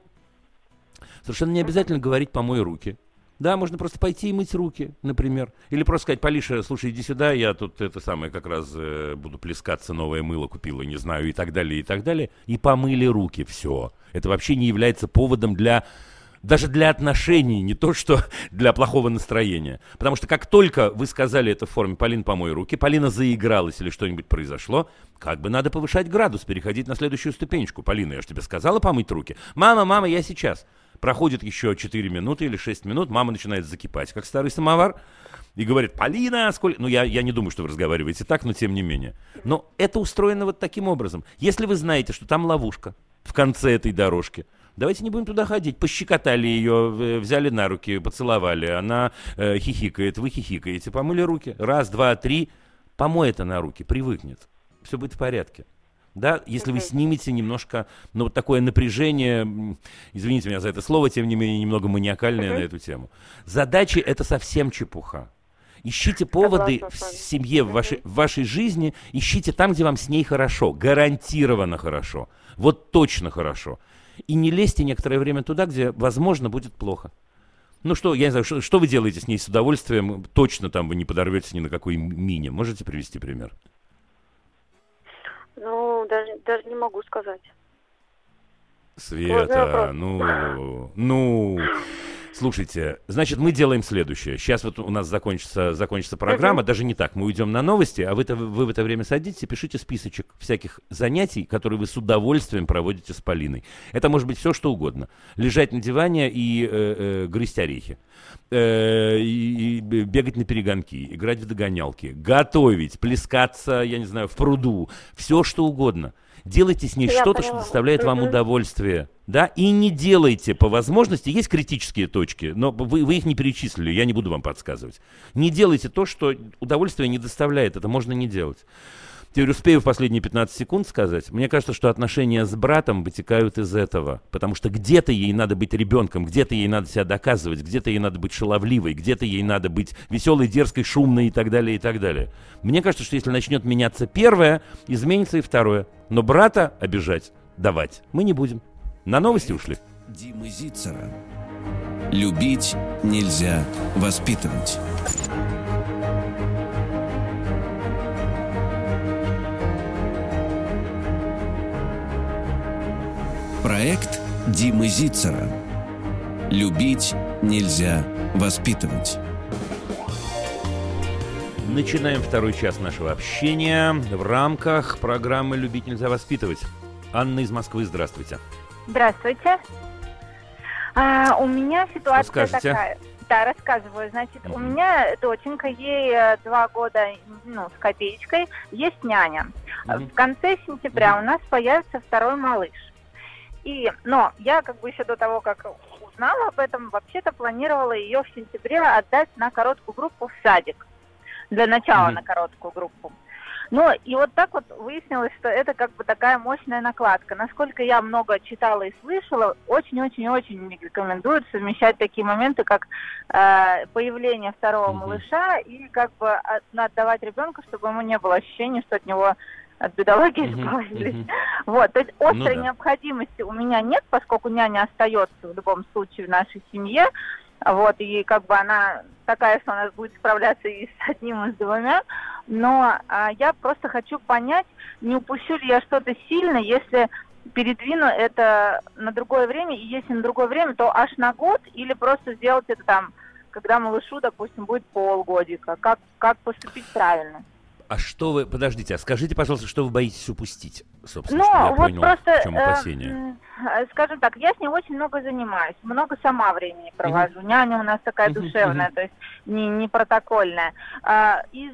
совершенно не обязательно говорить «помой руки». Да, можно просто пойти и мыть руки, например. Или просто сказать: Полиша, слушай, иди сюда, я тут это самое как раз э, буду плескаться, новое мыло купила, не знаю, и так далее, и так далее. И помыли руки, все. Это вообще не является поводом для... Даже для отношений, не то что для плохого настроения. Потому что как только вы сказали это в форме «Полин, помой руки», Полина заигралась или что-нибудь произошло, как бы надо повышать градус, переходить на следующую ступенечку. «Полина, я же тебе сказала помыть руки». «Мама, мама, я сейчас». Проходит еще четыре минуты или шесть минут, мама начинает закипать, как старый самовар, и говорит: «Полина, сколько...» Ну, я, я не думаю, что вы разговариваете так, но тем не менее. Но это устроено вот таким образом. Если вы знаете, что там ловушка в конце этой дорожки, давайте не будем туда ходить. Пощекотали ее, взяли на руки, поцеловали. Она э, хихикает, вы хихикаете, помыли руки. Раз, два, три. Помой это на руки, привыкнет. Все будет в порядке. Да, если вы снимете немножко, ну, вот такое напряжение, извините меня за это слово, тем не менее, немного маниакальное uh-huh. на эту тему. Задачи – это совсем чепуха. Ищите поводы в семье, в вашей, в вашей жизни, ищите там, где вам с ней хорошо, гарантированно хорошо, вот точно хорошо. И не лезьте некоторое время туда, где, возможно, будет плохо. Ну что, я не знаю, что, что вы делаете с ней с удовольствием? Точно там вы не подорветесь ни на какой мине. Можете привести пример? Ну, даже, даже не могу сказать. Света, ну, ну... Слушайте, значит, мы делаем следующее. Сейчас вот у нас закончится, закончится программа, uh-huh. даже не так. Мы уйдем на новости, а вы, вы в это время садитесь и пишите списочек всяких занятий, которые вы с удовольствием проводите с Полиной. Это может быть все, что угодно. Лежать на диване и э, э, грызть орехи, э, и, и бегать на перегонки, играть в догонялки, готовить, плескаться, я не знаю, в пруду, все, что угодно. Делайте с ней Я что-то, поняла. Что доставляет mm-hmm. вам удовольствие, да, и не делайте по возможности, есть критические точки, но вы, вы их не перечислили, я не буду вам подсказывать. Не делайте то, что удовольствие не доставляет, это можно не делать. Теперь успею в последние пятнадцать секунд сказать. Мне кажется, что отношения с братом вытекают из этого. Потому что где-то ей надо быть ребенком, где-то ей надо себя доказывать, где-то ей надо быть шаловливой, где-то ей надо быть веселой, дерзкой, шумной и так далее, и так далее. Мне кажется, что если начнет меняться первое, изменится и второе. Но брата обижать, давать мы не будем. На новости ушли. Димы Зицера. Любить нельзя воспитывать. Проект Димы Зицера. Любить нельзя воспитывать. Начинаем второй час нашего общения в рамках программы «Любить нельзя воспитывать». Анна из Москвы, здравствуйте. Здравствуйте. А, у меня ситуация такая. Да, рассказываю. Значит, mm-hmm. у меня доченька, ей два года, ну, с копеечкой, есть няня. Mm-hmm. В конце сентября mm-hmm. у нас появится второй малыш. И, но я как бы еще до того, как узнала об этом, вообще-то планировала ее в сентябре отдать на короткую группу в садик. Для начала mm-hmm. на короткую группу. Ну, и вот так вот выяснилось, что это как бы такая мощная накладка. Насколько я много читала и слышала, очень-очень-очень рекомендуют совмещать такие моменты, как э, появление второго mm-hmm. малыша, и как бы отдавать ребенка, чтобы ему не было ощущения, что от него... от бедологии избавились. Mm-hmm. Mm-hmm. Вот, то есть острой ну, да. необходимости у меня нет, поскольку няня остается в любом случае в нашей семье. Вот, и как бы она такая, что она будет справляться и с одним, и с двумя. Но а, я просто хочу понять, не упущу ли я что-то сильно, если передвину это на другое время, и если на другое время, то аж на год, или просто сделать это там, когда малышу, допустим, будет полгодика. Как, как поступить правильно? А что вы... Подождите, а скажите, пожалуйста, что вы боитесь упустить, собственно, ну, вот понял, просто, в чем опасение? Э, скажем так, я с ней очень много занимаюсь, много сама времени провожу. Mm-hmm. Няня у нас такая mm-hmm. душевная, mm-hmm. то есть не, не протокольная. А, из,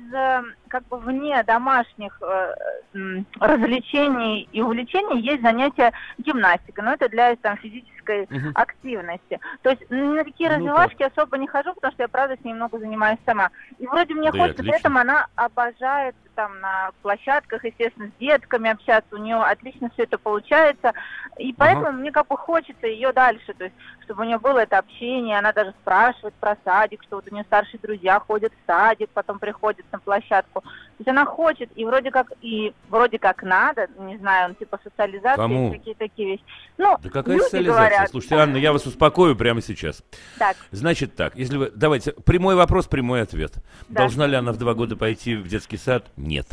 как бы, вне домашних э, развлечений и увлечений есть занятия гимнастикой, но это для там, физической mm-hmm. активности. То есть на такие развивашки mm-hmm. особо не хожу, потому что я, правда, с ней много занимаюсь сама. И вроде мне да хочется, при этом она обожает там на площадках, естественно, с детками общаться, у нее отлично все это получается, и поэтому uh-huh. мне как бы хочется ее дальше, то есть, чтобы у нее было это общение, она даже спрашивает про садик, что вот у нее старшие друзья ходят в садик, потом приходят на площадку, то есть она хочет, и вроде как, и вроде как надо, не знаю, он типа социализации, какие-то такие вещи. Ну, да какая социализация? Говорят... Слушайте, Анна, я вас успокою прямо сейчас. Так. Значит так, если вы, давайте, прямой вопрос, прямой ответ. Да. Должна ли она в два года пойти в детский сад? Нет.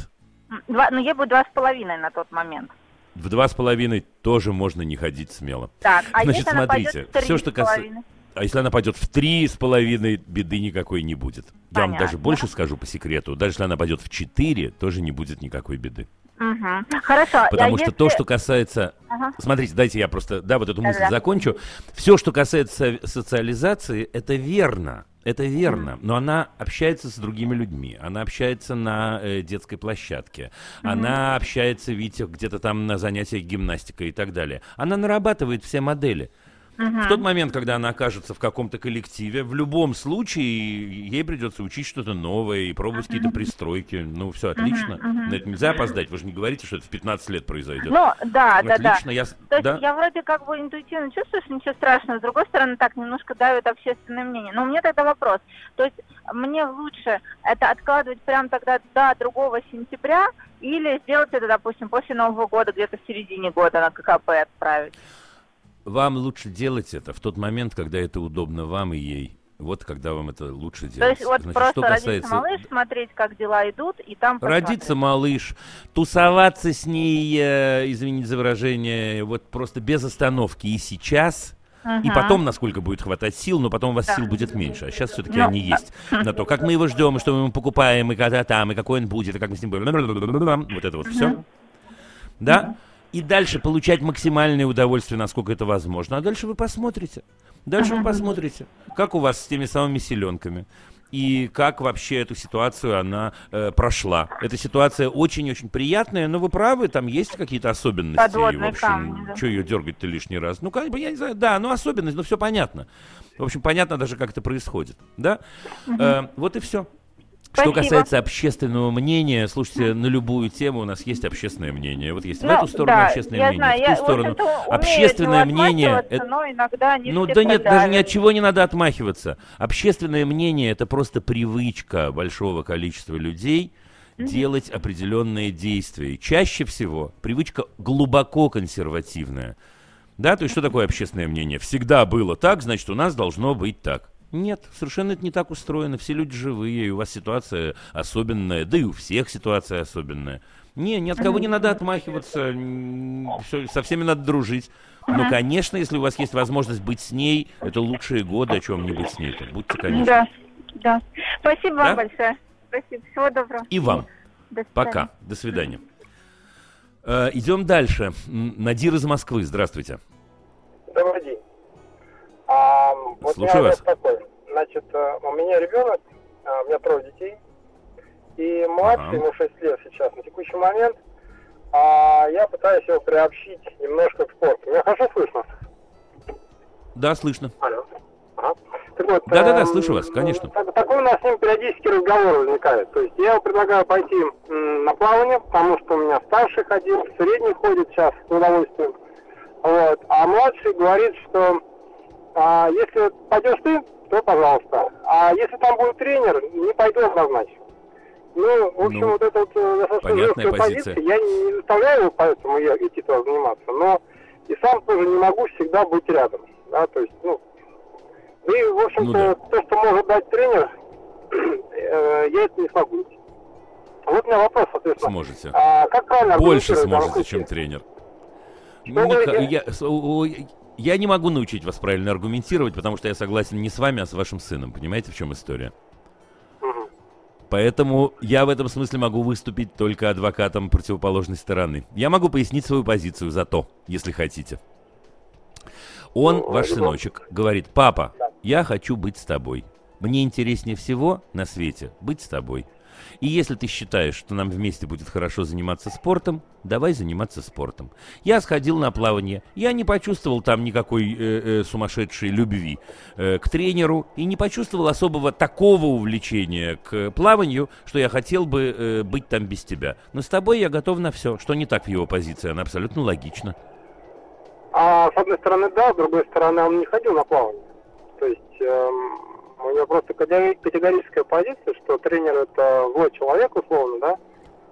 Два, ну, я буду два с половиной на тот момент. В два с половиной тоже можно не ходить смело. Так, а значит, если смотрите, она пойдет в три все, что касается. А если она пойдет в три с половиной, беды никакой не будет. Понятно. Я вам даже больше скажу по секрету. Даже если она пойдет в четыре, тоже не будет никакой беды. Угу. Хорошо. Потому а что если... то, что касается... Ага. Смотрите, дайте я просто, да, вот эту мысль да. закончу. Все, что касается социализации, это верно. Это верно, но она общается с другими людьми, она общается на э, детской площадке, mm-hmm. она общается, видите, где-то там на занятиях гимнастикой и так далее. Она нарабатывает все модели. Mm-hmm. В тот момент, когда она окажется в каком-то коллективе, в любом случае ей придется учить что-то новое и пробовать mm-hmm. какие-то пристройки. Ну, все отлично, mm-hmm. на это нельзя опоздать, вы же не говорите, что это в пятнадцать лет произойдет. Ну, да, отлично. да, да. Я... То есть да? я вроде как бы интуитивно чувствую, что ничего страшного, с другой стороны, так немножко давит общественное мнение. Но у меня тогда вопрос, то есть мне лучше это откладывать прямо тогда до другого сентября или сделать это, допустим, после Нового года, где-то в середине года на ка ка пэ отправить? Вам лучше делать это в тот момент, когда это удобно вам и ей. Вот когда вам это лучше делать. То есть вот значит, просто касается... родиться малыш, смотреть, как дела идут, и там посмотреть. Родиться малыш, тусоваться с ней, э, извините за выражение, вот просто без остановки и сейчас... И потом, насколько будет хватать сил, но потом у вас да. сил будет меньше. А сейчас все-таки ну, они есть. На то, как мы его ждем, и что мы ему покупаем, и когда там, и какой он будет, и как мы с ним будем. Вот это вот все. Да? И дальше получать максимальное удовольствие, насколько это возможно. А дальше вы посмотрите. Дальше вы посмотрите, как у вас с теми самыми селенками. И как вообще эту ситуацию она э, прошла. Эта ситуация очень-очень приятная, но вы правы, там есть какие-то особенности. Подводные и, в общем, камни, да. Что ее дергать-то лишний раз? Ну, как бы, я не знаю, да, ну, особенность, но все понятно. В общем, понятно даже, как это происходит, да? Угу. Э, вот и все. Спасибо. Что касается общественного мнения, слушайте, на любую тему у нас есть общественное мнение. Вот есть ну, в эту сторону да, общественное мнение, знаю, в ту я, сторону вот общественное мнение. Это... Но иногда не ну да нет, подавят. Даже ни от чего не надо отмахиваться. Общественное мнение — это просто привычка большого количества людей mm-hmm. делать определенные действия. Чаще всего привычка глубоко консервативная. Да, то есть что такое общественное мнение? Всегда было так, значит, у нас должно быть так. Нет, совершенно это не так устроено. Все люди живые, и у вас ситуация особенная, да и у всех ситуация особенная. Не, ни от кого не надо отмахиваться, со всеми надо дружить. Но, конечно, если у вас есть возможность быть с ней, это лучшие годы, о чем-нибудь с ней. Будьте, конечно. Да, да. Спасибо да? вам большое. Спасибо. Всего доброго. И вам. До Пока. До свидания. Э, идем дальше. Надир из Москвы. Здравствуйте. Добрый день. А, вот Слушаю вас. Такой. Значит, у меня ребенок, у меня трое детей, и младший, ему ага. шесть лет сейчас, на текущий момент, а я пытаюсь его приобщить немножко к спорту. Меня хорошо слышно? Да, слышно. Алло. Ага. Так вот, Да-да-да, эм, слышу вас, конечно. Так, такой у нас с ним периодически разговор возникает. То есть я его предлагаю пойти м, на плавание, потому что у меня старший ходил, средний ходит сейчас с удовольствием. Вот. А младший говорит, что а, если пойдешь ты, то пожалуйста. А если там будет тренер, не пойду однозначно. Ну, в общем, ну, вот эта вот достаточно жесткая позиция. позиция. Я не заставляю его, поэтому я идти туда заниматься, но и сам тоже не могу всегда быть рядом. Да, то есть, ну... И, в общем-то, ну, да. то, что может дать тренер, я это не смогу. Вот у меня вопрос, соответственно. Сможете. А как правильно Больше сможете, чем тренер. Ни- я, я не могу научить вас правильно аргументировать, потому что я согласен не с вами, а с вашим сыном. Понимаете, в чем история? Угу. Поэтому я в этом смысле могу выступить только адвокатом противоположной стороны. Я могу пояснить свою позицию зато, если хотите. Он, ваш сыночек, говорит: папа, я хочу быть с тобой. Мне интереснее всего на свете быть с тобой. И если ты считаешь, что нам вместе будет хорошо заниматься спортом, давай заниматься спортом. Я сходил на плавание, я не почувствовал там никакой э, э, сумасшедшей любви э, к тренеру и не почувствовал особого такого увлечения к плаванию, что я хотел бы э, быть там без тебя. Но с тобой я готов на все, что не так в его позиции, она абсолютно логична. А с одной стороны, да, с другой стороны, он не ходил на плавание. То есть эм, у него просто категорическая позиция, что тренер — это злой человек, условно, да?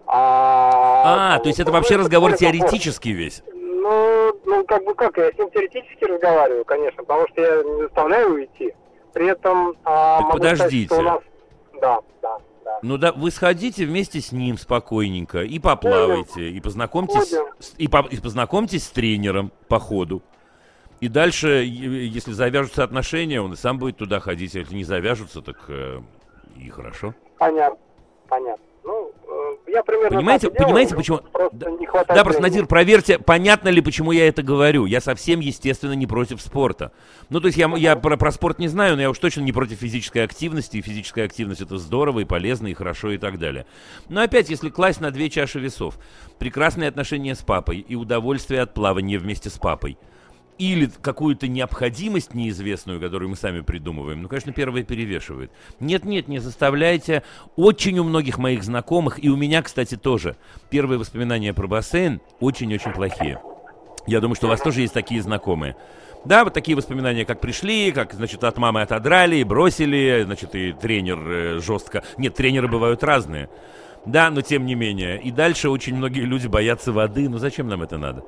А, а то есть это вообще разговор теоретический весь? Ну, ну, как бы как, я с ним теоретически разговариваю, конечно, потому что я не заставляю его идти. При этом... А, так подождите. Сказать, что у нас... Да, да. Ну да, вы сходите вместе с ним спокойненько и поплавайте, и познакомьтесь, и, по, и познакомьтесь с тренером по ходу. И дальше, если завяжутся отношения, он и сам будет туда ходить, а если не завяжутся, так э, и хорошо. Понятно, понятно. Ну, э, я примерно... Понимаете, так понимаете делаю, почему... Просто да, не хватает да, просто, Надир, проверьте, понятно ли, почему я это говорю. Я совсем, естественно, не против спорта. Ну, то есть я, я про, про спорт не знаю, но я уж точно не против физической активности. И физическая активность — это здорово, и полезно, и хорошо, и так далее. Но опять, если класть на две чаши весов: прекрасные отношения с папой и удовольствие от плавания вместе с папой. Или какую-то необходимость неизвестную, которую мы сами придумываем. Ну, конечно, первое перевешивает. Нет-нет, не заставляйте. Очень у многих моих знакомых, и у меня, кстати, тоже, первые воспоминания про бассейн очень-очень плохие. Я думаю, что у вас тоже есть такие знакомые. Да, вот такие воспоминания, как пришли, как, значит, от мамы отодрали, бросили, значит, и тренер жестко... Нет, тренеры бывают разные. Да, но тем не менее. И дальше очень многие люди боятся воды. Ну, зачем нам это надо?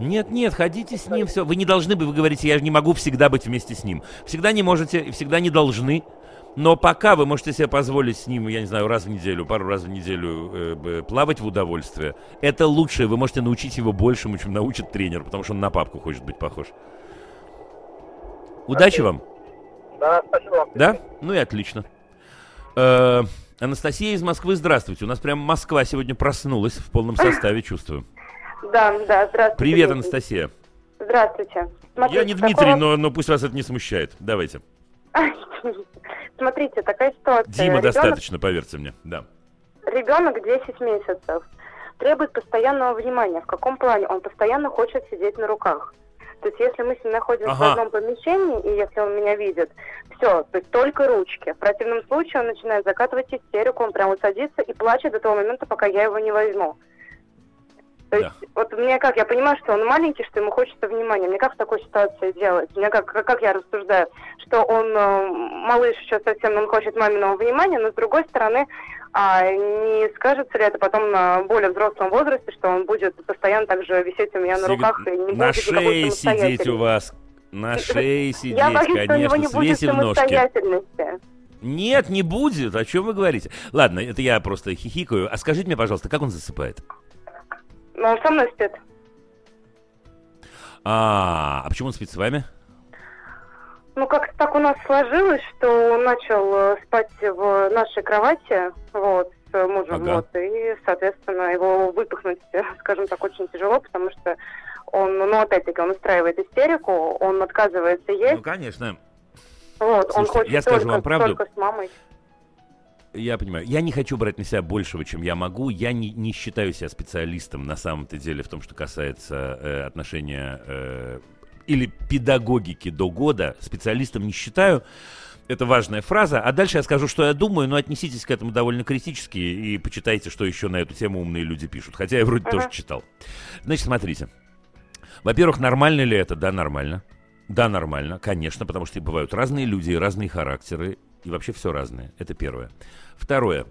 Нет, нет, ходите с ним, все. Вы не должны быть, вы говорите, я же не могу всегда быть вместе с ним. Всегда не можете, всегда не должны. Но пока вы можете себе позволить с ним, я не знаю, раз в неделю, пару раз в неделю э, плавать в удовольствие, это лучшее. Вы можете научить его большему, чем научит тренер, потому что он на папку хочет быть похож. Удачи вам. Да, спасибо. Да? Ну и отлично. Э, Анастасия из Москвы, здравствуйте. У нас прям Москва сегодня проснулась в полном составе, чувствую. Да, да, здравствуйте. Привет, Анастасия. Здравствуйте. Смотрите, я не Дмитрий, такого... но, но пусть вас это не смущает. Давайте. Смотрите, такая ситуация. Дима, ребенок... достаточно, поверьте мне. Да. Ребенок десять месяцев. Требует постоянного внимания. В каком плане? Он постоянно хочет сидеть на руках. То есть если мы с ним находимся ага. в одном помещении, и если он меня видит, все, то есть только ручки. В противном случае он начинает закатывать истерику, он прямо садится и плачет до того момента, пока я его не возьму. То есть, да. вот у меня как, я понимаю, что он маленький, что ему хочется внимания. Мне как в такой ситуации делать? Мне как, как я рассуждаю, что он, э, малыш еще совсем, он хочет маминого внимания, но с другой стороны, а не скажется ли это потом на более взрослом возрасте, что он будет постоянно так же висеть у меня на руках и не на будет никакой самостоятельности. На шее сидеть у вас, на шее сидеть, я боюсь, конечно, что у него не будет самостоятельности. Нет, не будет, о чем вы говорите? Ладно, это я просто хихикаю. А скажите мне, пожалуйста, как он засыпает? Ну, он со мной спит. А, а почему он спит с вами? Ну, как-то так у нас сложилось, что он начал спать в нашей кровати, вот, с мужем, ага. вот, и, соответственно, его выпихнуть, скажем так, очень тяжело, потому что он, ну, опять-таки, он устраивает истерику, он отказывается есть. Ну, конечно. Вот, слушайте, он хочет я скажу только, вам правду. Только с мамой. Я понимаю. Я не хочу брать на себя большего, чем я могу. Я не, не считаю себя специалистом на самом-то деле в том, что касается э, отношения э, или педагогики до года. Специалистом не считаю. Это важная фраза. А дальше я скажу, что я думаю, но отнеситесь к этому довольно критически и почитайте, что еще на эту тему умные люди пишут. Хотя я вроде [S2] Ага. [S1] Тоже читал. Значит, смотрите. Во-первых, нормально ли это? Да, нормально. Да, нормально, конечно, потому что бывают разные люди и разные характеры. И вообще все разное. Это первое. Второе.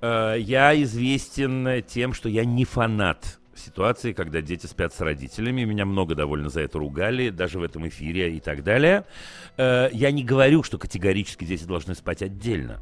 Я известен тем, что я не фанат ситуации, когда дети спят с родителями. Меня много довольно за это ругали, даже в этом эфире и так далее. Я не говорю, что категорически дети должны спать отдельно.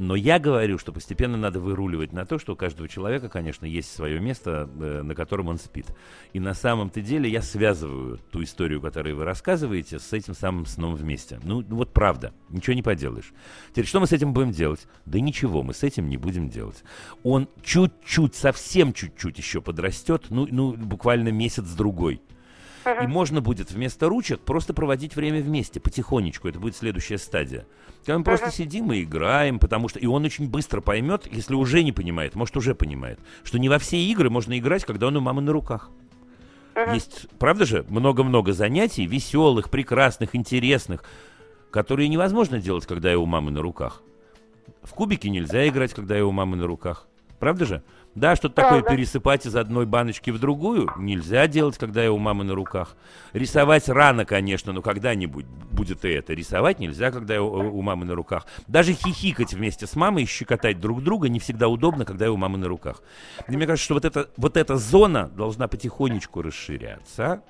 Но я говорю, что постепенно надо выруливать на то, что у каждого человека, конечно, есть свое место, на котором он спит. И на самом-то деле я связываю ту историю, которую вы рассказываете, с этим самым сном вместе. Ну, вот правда, ничего не поделаешь. Теперь, что мы с этим будем делать? Да ничего мы с этим не будем делать. Он чуть-чуть, совсем чуть-чуть еще подрастет, ну, ну буквально месяц-другой. И можно будет вместо ручек просто проводить время вместе, потихонечку. Это будет следующая стадия. Когда мы просто uh-huh. сидим и играем, потому что... И он очень быстро поймет, если уже не понимает, может, уже понимает, что не во все игры можно играть, когда он у мамы на руках. Uh-huh. Есть, правда же, много-много занятий, веселых, прекрасных, интересных, которые невозможно делать, когда я у мамы на руках. В кубики нельзя играть, когда я у мамы на руках. Правда же? Да, что-то такое пересыпать из одной баночки в другую нельзя делать, когда я у мамы на руках. Рисовать рано, конечно, но когда-нибудь будет и это. Рисовать нельзя, когда я у мамы на руках. Даже хихикать вместе с мамой и щекотать друг друга не всегда удобно, когда я у мамы на руках. И мне кажется, что вот эта, вот эта зона должна потихонечку расширяться.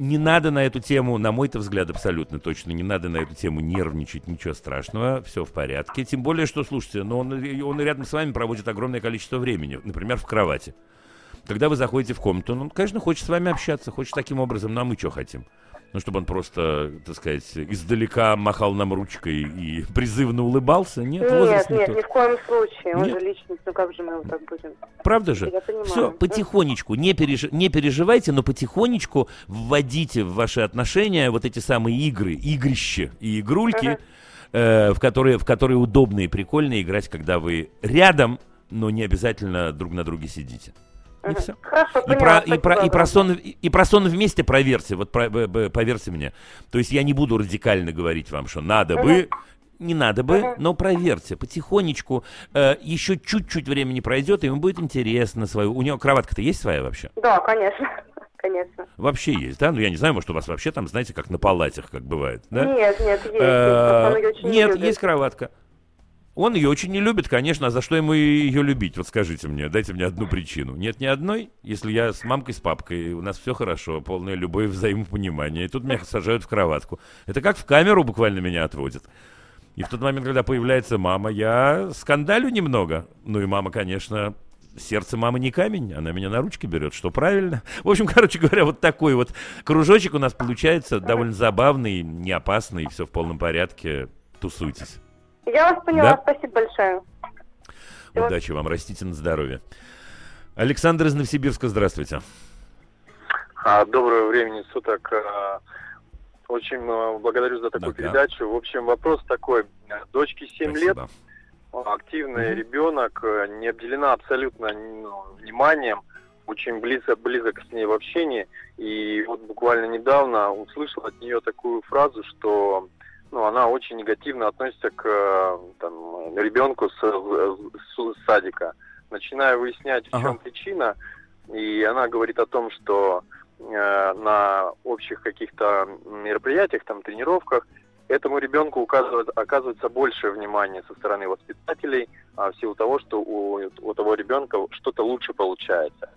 Не надо на эту тему, на мой-то взгляд, абсолютно точно, не надо на эту тему нервничать, ничего страшного, все в порядке. Тем более, что, слушайте, но он, он рядом с вами проводит огромное количество времени, например, в кровати. Когда вы заходите в комнату, он, конечно, хочет с вами общаться, хочет таким образом, ну а мы что хотим? Ну, чтобы он просто, так сказать, издалека махал нам ручкой и призывно улыбался. Нет, нет, возраст не нет, тот. Ни в коем случае. Он нет. же личность, ну как же мы его так будем? Правда же? Я понимаю. Все, потихонечку, не, переж... не переживайте, но потихонечку вводите в ваши отношения вот эти самые игры, игрища и игрульки, uh-huh. э, в, которые, в которые удобно и прикольно играть, когда вы рядом, но не обязательно друг на друге сидите. И, все. Хорошо, и, про, и, про, и, про сон, и про сон вместе проверьте, вот про, поверьте мне. То есть я не буду радикально говорить вам, что надо uh-huh. бы, не надо бы, uh-huh. но проверьте. Потихонечку э, еще чуть-чуть времени пройдет, и ему будет интересно свою. У него кроватка-то есть своя вообще? Да, конечно. Конечно. Вообще есть, да? Ну, я не знаю, может, у вас вообще там, знаете, как на палатях, как бывает, да? Нет, нет, есть. Э-э- он ее очень нет, любит. Есть кроватка. Он ее очень не любит, конечно, а за что ему ее любить? Вот скажите мне, дайте мне одну причину. Нет ни одной, если я с мамкой, с папкой, у нас все хорошо, полная любовь, взаимопонимание, и тут меня сажают в кроватку. Это как в камеру буквально меня отводят. И в тот момент, когда появляется мама, я скандалю немного. Ну и мама, конечно, сердце мамы не камень, она меня на ручки берет, что правильно. В общем, короче говоря, вот такой вот кружочек у нас получается, довольно забавный, не опасный, все в полном порядке, тусуйтесь. Я вас поняла, да? Спасибо большое. Удачи вам, растите на здоровье. Александр из Новосибирска, здравствуйте. Доброго времени суток. Очень благодарю за такую да, передачу. Да. В общем, вопрос такой. Дочке семь Спасибо. лет, активный mm-hmm. ребенок, не обделена абсолютно вниманием. очень близок, близок с ней в общении. И вот буквально недавно услышал от нее такую фразу, что ну, она очень негативно относится к там, ребенку с, с, с садика. Начинаю выяснять, в чем ага. причина. И она говорит о том, что э, на общих каких-то мероприятиях, там, тренировках, этому ребенку указывает, оказывается больше внимания со стороны воспитателей, а в силу того, что у, у того ребенка что-то лучше получается.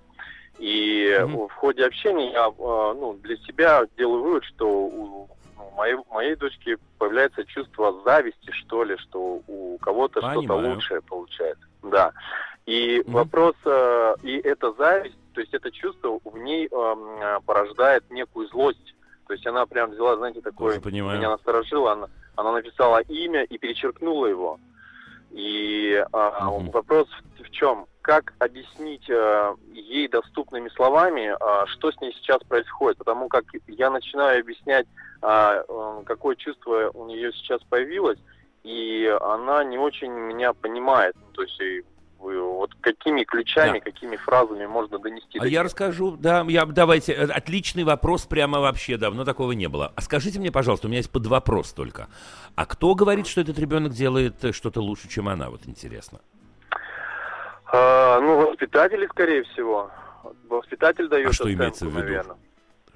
И mm-hmm. в ходе общения я ну, для себя делаю вывод, что у моей, моей дочки появляется чувство зависти, что ли, что у кого-то Понимаю. Что-то лучшее получается. Да. И mm-hmm. вопрос, и эта зависть, то есть это чувство в ней порождает некую злость. То есть она прям взяла, знаете, такое, меня насторожила, она, она написала имя и перечеркнула его. И а, угу. вопрос в, в чем? Как объяснить а, ей доступными словами, а, что с ней сейчас происходит? Потому как я начинаю объяснять, а, а, какое чувство у нее сейчас появилось, и она не очень меня понимает. То есть... И, вот какими ключами, да. какими фразами можно донести? А до я них? Расскажу, да, я, давайте, отличный вопрос, прямо вообще давно такого не было. А скажите мне, пожалуйста, у меня есть подвопрос только. А кто говорит, что этот ребенок делает что-то лучше, чем она, вот интересно? А, ну, воспитатели, скорее всего. Воспитатель дает оценку, наверное. А что имеется в виду?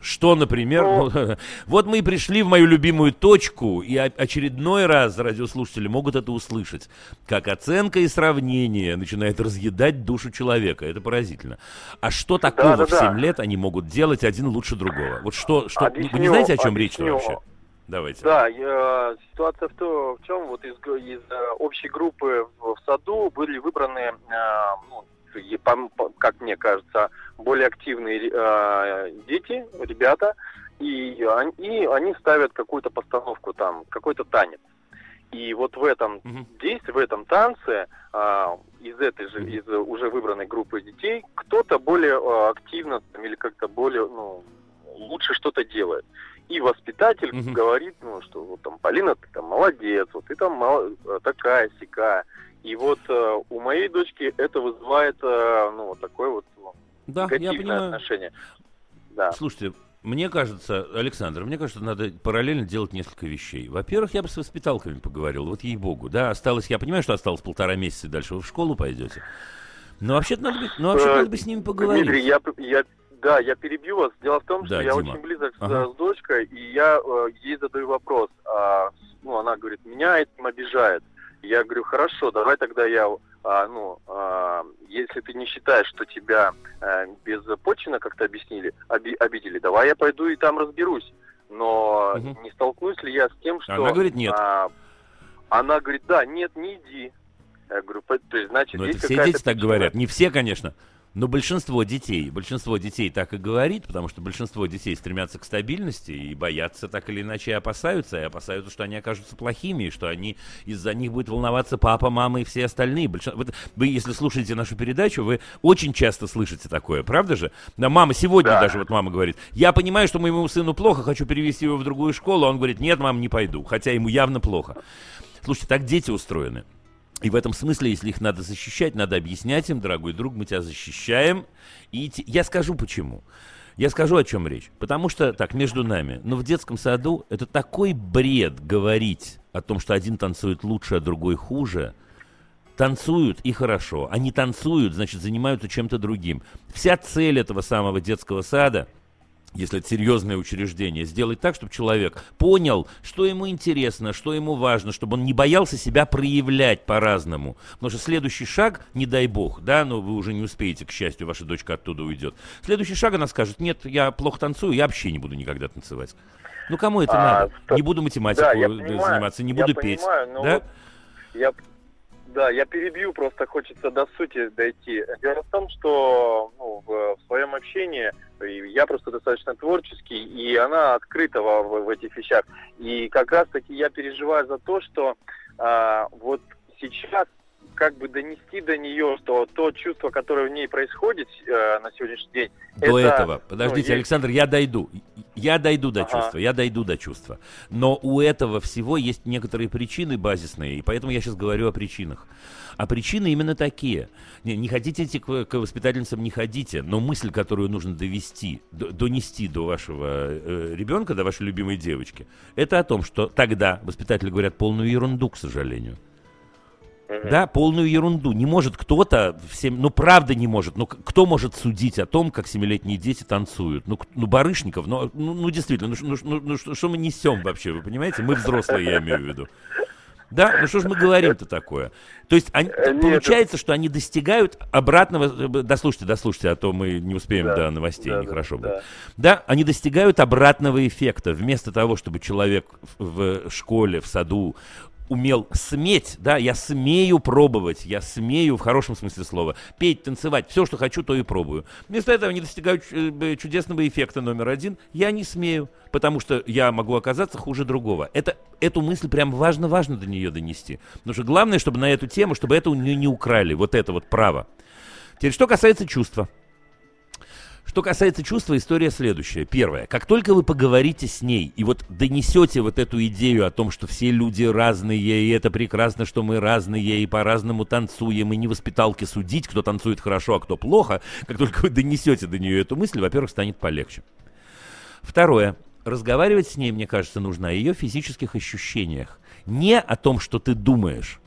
Что, например, ну, ну, вот мы и пришли в мою любимую точку, и очередной раз радиослушатели могут это услышать, как оценка и сравнение начинает разъедать душу человека. Это поразительно. А что такого да, да, в семь да. лет они могут делать один лучше другого? Вот что, что объясню, вы не знаете, о чем речь вообще? Давайте. Да, я, ситуация в том, в чем вот из, из общей группы в саду были выбраны, ну, как мне кажется, более активные э, дети, ребята, и, и они ставят какую-то постановку там, какой-то танец. И вот в этом mm-hmm. действии, в этом танце э, из этой же, из уже выбранной группы детей кто-то более э, активно там, или как-то более, ну, лучше что-то делает. И воспитатель mm-hmm. говорит, ну, что вот, там, Полина, ты там молодец, вот, ты там мол... такая, сякая. И вот э, у моей дочки это вызывает э, ну, такое вот да, негативное отношение. Да. Слушайте, мне кажется, Александр, мне кажется, надо параллельно делать несколько вещей. Во-первых, я бы с воспиталками поговорил, вот ей-богу. Да, осталось, я понимаю, что осталось полтора месяца, дальше вы в школу пойдете. Но вообще-то надо, ну, вообще-то надо бы с ними поговорить. Дмитрий, я, я, да, я перебью вас. Дело в том, да, что Дима. Я очень близок ага. с дочкой, и я э, ей задаю вопрос. А, ну, она говорит, меня этим обижает. Я говорю, хорошо, давай тогда я, а, ну, а, если ты не считаешь, что тебя а, безпочвенно как-то объяснили, оби- обидели, давай я пойду и там разберусь. Но угу. не столкнусь ли я с тем, что... Она говорит, нет. А, она говорит, да, нет, не иди. Я говорю, то есть, значит, но есть это все дети причина. Так говорят, не все, конечно. Но большинство детей, большинство детей так и говорит, потому что большинство детей стремятся к стабильности и боятся так или иначе, и опасаются, и опасаются, что они окажутся плохими, и что они, из-за них будет волноваться папа, мама и все остальные. Больш... Вот вы, если слушаете нашу передачу, вы очень часто слышите такое, правда же? Да, мама сегодня да. даже, вот мама говорит, я понимаю, что моему сыну плохо, хочу перевести его в другую школу, а он говорит, нет, мам, не пойду, хотя ему явно плохо. Слушайте, так дети устроены. И в этом смысле, если их надо защищать, надо объяснять им, дорогой друг, мы тебя защищаем. И те... я скажу почему. Я скажу, о чем речь. Потому что, так, между нами, ну, в детском саду это такой бред говорить о том, что один танцует лучше, а другой хуже. Танцуют и хорошо. Они танцуют, значит, занимаются чем-то другим. Вся цель этого самого детского сада... если это серьезное учреждение, сделать так, чтобы человек понял, что ему интересно, что ему важно, чтобы он не боялся себя проявлять по-разному. Потому что следующий шаг, не дай бог, да, но вы уже не успеете, к счастью, ваша дочка оттуда уйдет. Следующий шаг она скажет, нет, я плохо танцую, я вообще не буду никогда танцевать. Ну, кому это а, надо? Что... Не буду математикой да, заниматься, понимаю, не буду я петь. Понимаю, но да? Вот я... Да, я перебью, просто хочется до сути дойти. Дело в том, что ну, в, в своем общении я просто достаточно творческий, и она открыта в, в, в этих вещах. И как раз-таки я переживаю за то, что а, вот сейчас как бы донести до нее, что то чувство, которое в ней происходит а, на сегодняшний день... До это, этого, подождите, ну, Александр, я дойду. Я дойду до ага. чувства, я дойду до чувства. Но у этого всего есть некоторые причины базисные, и поэтому я сейчас говорю о причинах. А причины именно такие. Не, не хотите идти к, к воспитательницам, не ходите, но мысль, которую нужно довести, до, донести до вашего э, ребенка, до вашей любимой девочки, это о том, что тогда воспитатели говорят полную ерунду, к сожалению. Mm-hmm. Да, полную ерунду. Не может кто-то, всем, ну правда не может, ну кто может судить о том, как семилетние дети танцуют? Ну, ну Барышников, ну, ну, ну действительно, ну, ну, ну что, что мы несем вообще, вы понимаете? Мы взрослые, я имею в виду. Да, ну что ж мы говорим-то такое? То есть они, получается, что они достигают обратного... Дослушайте, дослушайте, а то мы не успеем да, до новостей, да, нехорошо да, будет. Да. да, они достигают обратного эффекта. Вместо того, чтобы человек в школе, в саду умел сметь, да, я смею пробовать, я смею в хорошем смысле слова петь, танцевать, все, что хочу, то и пробую. Вместо этого они достигают чудесного эффекта номер один. Я не смею, потому что я могу оказаться хуже другого. Это, эту мысль прям важно-важно до нее донести. Потому что главное, чтобы на эту тему, чтобы это у нее не украли, вот это вот право. Теперь, что касается чувства. Что касается чувства, история следующая. Первое. Как только вы поговорите с ней и вот донесете вот эту идею о том, что все люди разные, и это прекрасно, что мы разные, и по-разному танцуем, и не воспиталки судить, кто танцует хорошо, а кто плохо. Как только вы донесете до нее эту мысль, во-первых, станет полегче. Второе. Разговаривать с ней, мне кажется, нужно о ее физических ощущениях. Не о том, что ты думаешь,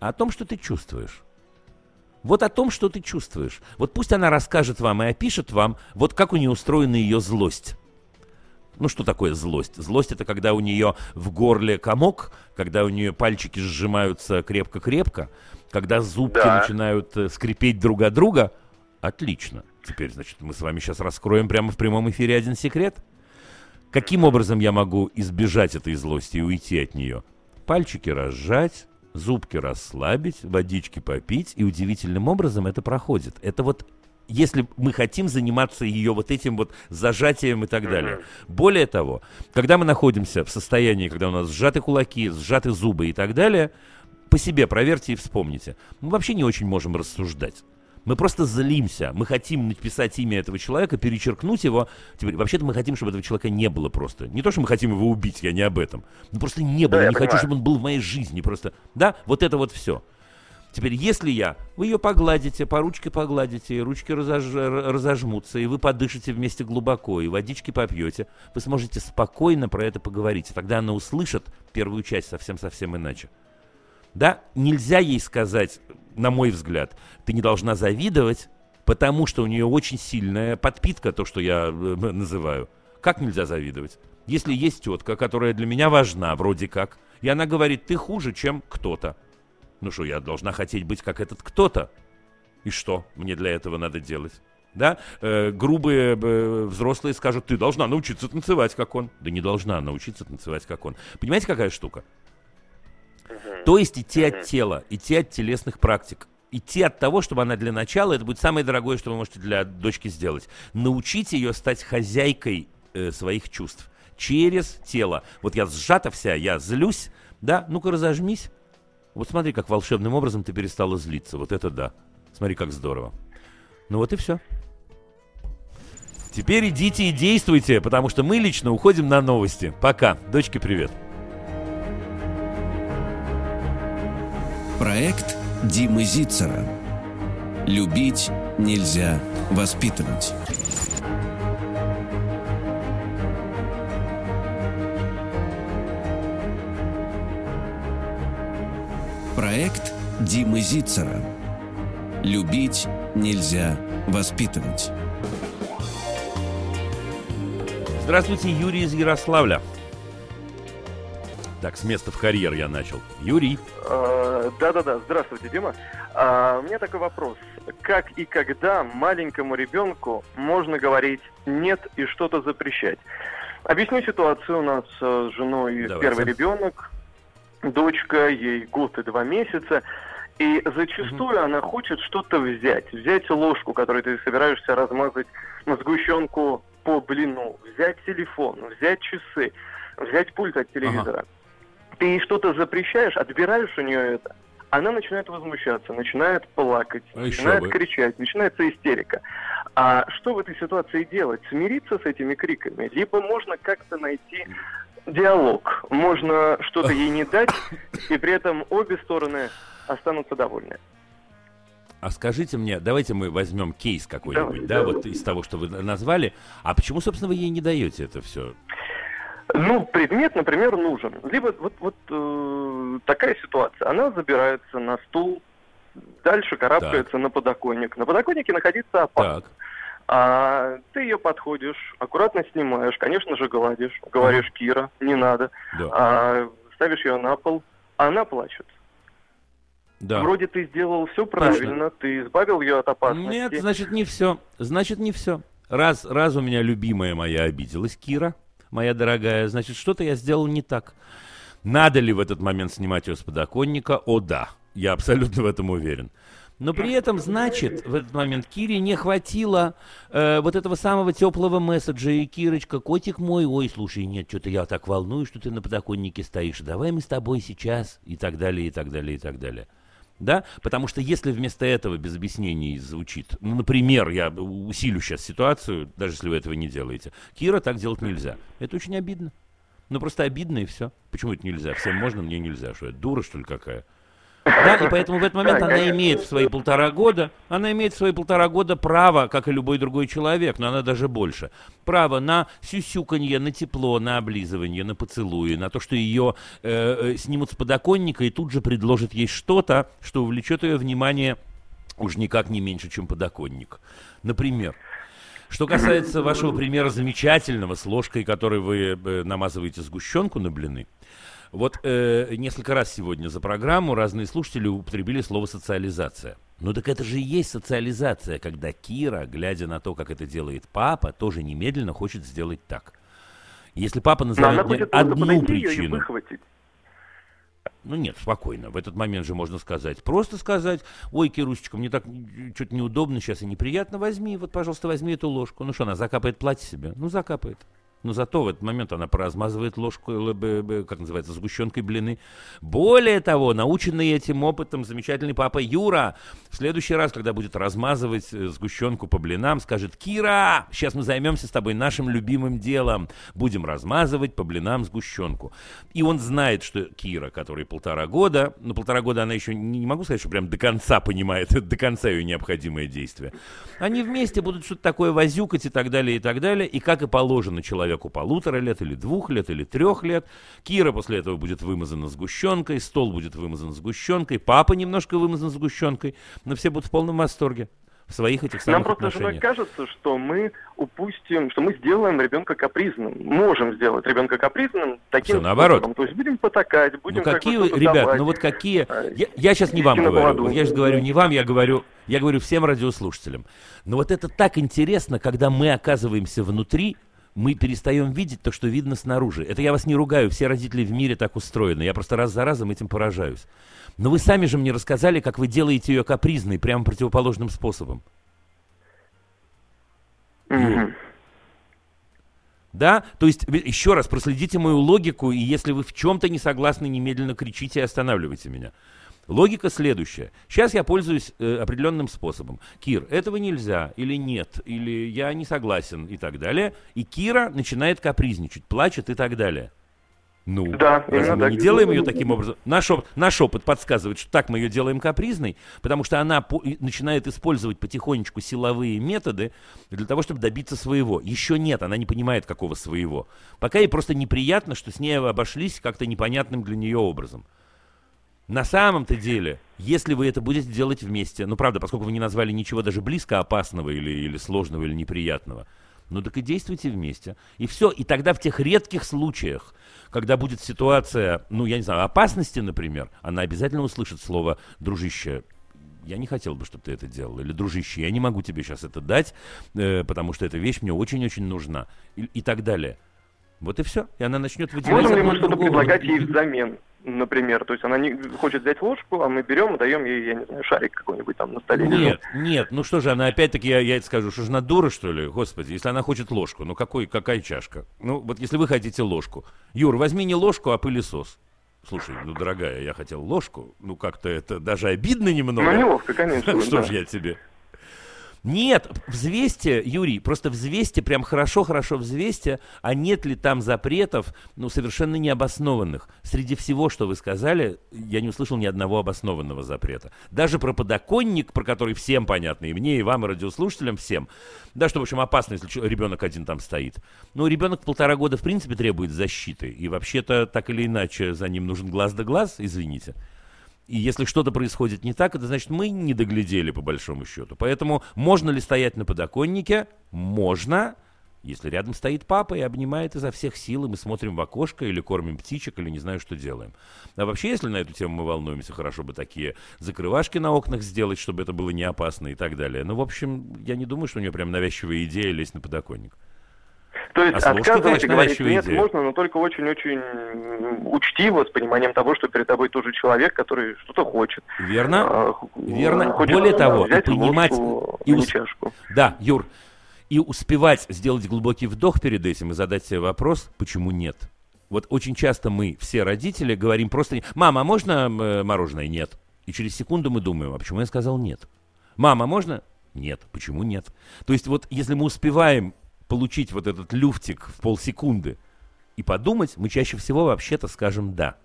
а о том, что ты чувствуешь. Вот о том, что ты чувствуешь. Вот пусть она расскажет вам и опишет вам, вот как у нее устроена ее злость. Ну, что такое злость? Злость — это когда у нее в горле комок, когда у нее пальчики сжимаются крепко-крепко, когда зубки да. начинают скрипеть друг от друга. Отлично. Теперь, значит, мы с вами сейчас раскроем прямо в прямом эфире один секрет. Каким образом я могу избежать этой злости и уйти от нее? Пальчики разжать, зубки расслабить, водички попить, и удивительным образом это проходит. Это вот, если мы хотим заниматься ее вот этим вот зажатием и так далее. Более того, когда мы находимся в состоянии, когда у нас сжаты кулаки, сжаты зубы и так далее, по себе проверьте и вспомните. Мы вообще не очень можем рассуждать. Мы просто злимся, мы хотим написать имя этого человека, перечеркнуть его. Теперь, вообще-то мы хотим, чтобы этого человека не было просто. Не то, что мы хотим его убить, я не об этом. Ну просто не было, да, я не понимаю. Хочу, чтобы он был в моей жизни просто. Да, вот это вот все. Теперь, если я, вы ее погладите, по ручке погладите, и ручки разож... разожмутся, и вы подышите вместе глубоко, и водички попьете, вы сможете спокойно про это поговорить. Тогда она услышит первую часть совсем-совсем иначе. Да, нельзя ей сказать, на мой взгляд, ты не должна завидовать, потому что у нее очень сильная подпитка, то, что я называю. Как нельзя завидовать? Если есть тетка, которая для меня важна, вроде как, и она говорит, ты хуже, чем кто-то. Ну что, я должна хотеть быть как этот кто-то? И что мне для этого надо делать? Да? Э, грубые э, взрослые скажут, ты должна научиться танцевать, как он. Да не должна научиться танцевать, как он. Понимаете, какая штука? То есть идти от тела, идти от телесных практик, идти от того, чтобы она для начала, это будет самое дорогое, что вы можете для дочки сделать, научить ее стать хозяйкой э, своих чувств через тело. Вот я сжата вся, я злюсь, да, ну-ка разожмись, вот смотри, как волшебным образом ты перестала злиться, вот это да, смотри, как здорово. Ну вот и все. Теперь идите и действуйте, потому что мы лично уходим на новости. Пока, дочке привет. Проект Димы Зицера. Любить нельзя воспитывать. Проект Димы Зицера. Любить нельзя воспитывать. Здравствуйте, Юрий из Ярославля. Так, с места в карьер я начал. Юрий. Да-да-да, здравствуйте, Дима. А, у меня такой вопрос. Как и когда маленькому ребенку можно говорить «нет» и что-то запрещать? Объясню ситуацию. У нас с женой Давайте. первый ребенок, дочка, ей год и два месяца. И зачастую mm-hmm. она хочет что-то взять. Взять ложку, которую ты собираешься размазать на сгущенку по блину. Взять телефон, взять часы, взять пульт от телевизора. Ага. Ты ей что-то запрещаешь, отбираешь у нее это, она начинает возмущаться, начинает плакать, а начинает кричать, начинается истерика. А что в этой ситуации делать? Смириться с этими криками? Либо можно как-то найти диалог, можно что-то ей не дать, и при этом обе стороны останутся довольны. А скажите мне, давайте мы возьмем кейс какой-нибудь, да, да, вот из того, что вы назвали. А почему, собственно, вы ей не даете это все? Ну, предмет, например, нужен. Либо вот, вот э, такая ситуация. Она забирается на стул, дальше карабкается так. на подоконник. На подоконнике находится опасно. А ты ее подходишь, аккуратно снимаешь, конечно же, гладишь. Говоришь: Кира, не надо. Да. А, ставишь ее на пол, а она плачет. Да. Вроде ты сделал все правильно, Точно. ты избавил ее от опасности. Нет, значит, не все. Значит, не все. Раз, раз у меня любимая моя обиделась, Кира, моя дорогая, значит, что-то я сделал не так. Надо ли в этот момент снимать ее с подоконника? О, да. Я абсолютно в этом уверен. Но при этом, значит, в этот момент Кире не хватило э, вот этого самого теплого месседжа. И, Кирочка, котик мой, ой, слушай, нет, что-то я так волнуюсь, что ты на подоконнике стоишь. Давай мы с тобой сейчас. И так далее, и так далее, и так далее. Да? Потому что если вместо этого без объяснений звучит, ну, например, я усилю сейчас ситуацию, даже если вы этого не делаете, Кира, так делать нельзя. Это очень обидно. Ну, просто обидно, и все. Почему это нельзя? Всем можно, мне нельзя. Что я, дура, что ли, какая? Да, и поэтому в этот момент да, она конечно. имеет в свои полтора года, она имеет в свои полтора года право, как и любой другой человек, но она даже больше, право на сюсюканье, на тепло, на облизывание, на поцелуи, на то, что ее э, снимут с подоконника и тут же предложат ей что-то, что увлечет ее внимание уж никак не меньше, чем подоконник. Например. Что касается вашего примера замечательного с ложкой, которой вы э, намазываете сгущенку на блины. Вот э, несколько раз сегодня за программу разные слушатели употребили слово «социализация». Ну так это же и есть социализация, когда Кира, глядя на то, как это делает папа, тоже немедленно хочет сделать так. Если папа назовет мне одну причину... Ну нет, спокойно, в этот момент же можно сказать, просто сказать: ой, Кирусечка, мне так что-то неудобно сейчас и неприятно, возьми, вот, пожалуйста, возьми эту ложку. Ну что, она закапает платье себе? Ну закапает. Но зато в этот момент она поразмазывает ложку, как называется, сгущенкой блины. Более того, наученный этим опытом замечательный папа Юра в следующий раз, когда будет размазывать сгущенку по блинам, скажет: Кира, сейчас мы займемся с тобой нашим любимым делом. Будем размазывать по блинам сгущенку. И он знает, что Кира, которой полтора года, ну полтора года она еще, не могу сказать, что прям до конца понимает, до конца ее необходимое действие. Они вместе будут что-то такое возюкать и так далее, и так далее. И как и положено человеку, человеку полутора лет, или двух лет, или трех лет. Кира после этого будет вымазана сгущенкой, стол будет вымазан сгущенкой, папа немножко вымазан сгущенкой, но все будут в полном восторге в своих этих самых Нам отношениях. Нам просто кажется, что мы упустим, что мы сделаем ребенка капризным, можем сделать ребенка капризным таким Все наоборот. Способом. То есть будем потакать, будем... Ну какие, как бы, ребят, давать. ну вот какие... Я, я сейчас не вам говорю, я сейчас говорю не вам, я говорю... я говорю всем радиослушателям. Но вот это так интересно, когда мы оказываемся внутри, мы перестаем видеть то, что видно снаружи. Это я вас не ругаю, все родители в мире так устроены. Я просто раз за разом этим поражаюсь. Но вы сами же мне рассказали, как вы делаете ее капризной, прямо противоположным способом. Mm-hmm. Да? То есть, еще раз, проследите мою логику, и если вы в чем-то не согласны, немедленно кричите и останавливайте меня. Логика следующая. Сейчас я пользуюсь э, определенным способом. Кир, этого нельзя, или нет, или я не согласен, и так далее. И Кира начинает капризничать, плачет и так далее. Ну, да, разве мы не делаем ее таким образом? Наш, оп- наш опыт подсказывает, что так мы ее делаем капризной, потому что она по- начинает использовать потихонечку силовые методы для того, чтобы добиться своего. Еще нет, она не понимает, какого своего. Пока ей просто неприятно, что с ней обошлись как-то непонятным для нее образом. На самом-то деле, если вы это будете делать вместе, ну, правда, поскольку вы не назвали ничего даже близко опасного или, или сложного, или неприятного, ну, так и действуйте вместе. И все. И тогда в тех редких случаях, когда будет ситуация, ну, я не знаю, опасности, например, она обязательно услышит слово «дружище». Я не хотел бы, чтобы ты это делал. Или, дружище, я не могу тебе сейчас это дать, э, потому что эта вещь мне очень-очень нужна. И, и так далее. Вот и все. И она начнет выделять... Можем ли мы что-то предлагать ей взамен? Например, то есть она не хочет взять ложку, а мы берем и даем ей, я не знаю, шарик какой-нибудь там на столе. Нет, нет, ну что же, она опять-таки, я, я это скажу, что же она дура, что ли? Господи, если она хочет ложку, ну какой, какая чашка? Ну вот если вы хотите ложку. Юр, возьми не ложку, а пылесос. Слушай, ну, дорогая, я хотел ложку. Ну, как-то это даже обидно немного. Ну, неловко, конечно. Что ж я тебе... Нет, взвесьте, Юрий, просто взвесьте, прям хорошо-хорошо взвесьте, а нет ли там запретов, ну, совершенно необоснованных. Среди всего, что вы сказали, я не услышал ни одного обоснованного запрета. Даже про подоконник, про который всем понятно, и мне, и вам, и радиослушателям, всем. Да, что, в общем, опасно, если ребенок один там стоит. Ну, ребенок полтора года, в принципе, требует защиты, и вообще-то, так или иначе, за ним нужен глаз да глаз, извините. И если что-то происходит не так, это значит, мы не доглядели, по большому счету. Поэтому можно ли стоять на подоконнике? Можно, если рядом стоит папа и обнимает изо всех сил, и мы смотрим в окошко, или кормим птичек, или не знаю, что делаем. А вообще, если на эту тему мы волнуемся, хорошо бы такие закрывашки на окнах сделать, чтобы это было не опасно и так далее. Ну, в общем, я не думаю, что у нее прям навязчивая идея лезть на подоконник. То есть а отказывать и говорить нет идея. Можно, но только очень-очень учтиво, с пониманием того, что перед тобой тоже человек, который что-то хочет. Верно, а, верно. Хочет, более того, и понимать и усп... Да, Юр, и успевать сделать глубокий вдох перед этим и задать себе вопрос, почему нет. Вот очень часто мы, все родители, говорим просто: «Мама, а можно мороженое?» «Нет». И через секунду мы думаем: «А почему я сказал нет?» «Мама, можно?» «Нет». «Почему нет?» То есть вот если мы успеваем получить вот этот люфтик в полсекунды и подумать, мы чаще всего вообще-то скажем «да».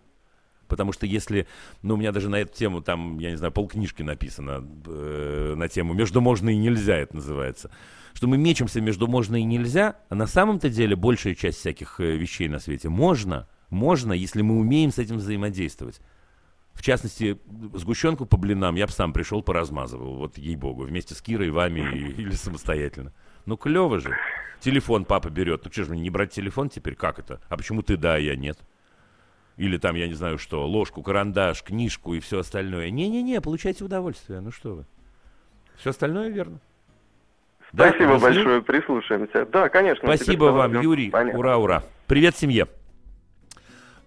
Потому что если, ну, у меня даже на эту тему, там, я не знаю, полкнижки написано э, на тему «между можно и нельзя» это называется, что мы мечемся между «можно и нельзя», а на самом-то деле большая часть всяких вещей на свете можно, можно, если мы умеем с этим взаимодействовать. В частности, сгущенку по блинам я бы сам пришел поразмазывал, вот ей-богу, вместе с Кирой, вами и, или самостоятельно. Ну, клево же. Телефон папа берет. Ну, что же мне не брать телефон теперь? Как это? А почему ты да, а я нет? Или там, я не знаю что, ложку, карандаш, книжку и все остальное. Не-не-не, получайте удовольствие. Ну, что вы. Все остальное верно. Спасибо да, большое, прислушаемся. Да, конечно. Спасибо вам, ждем. Юрий. Понятно. Ура, ура. Привет семье.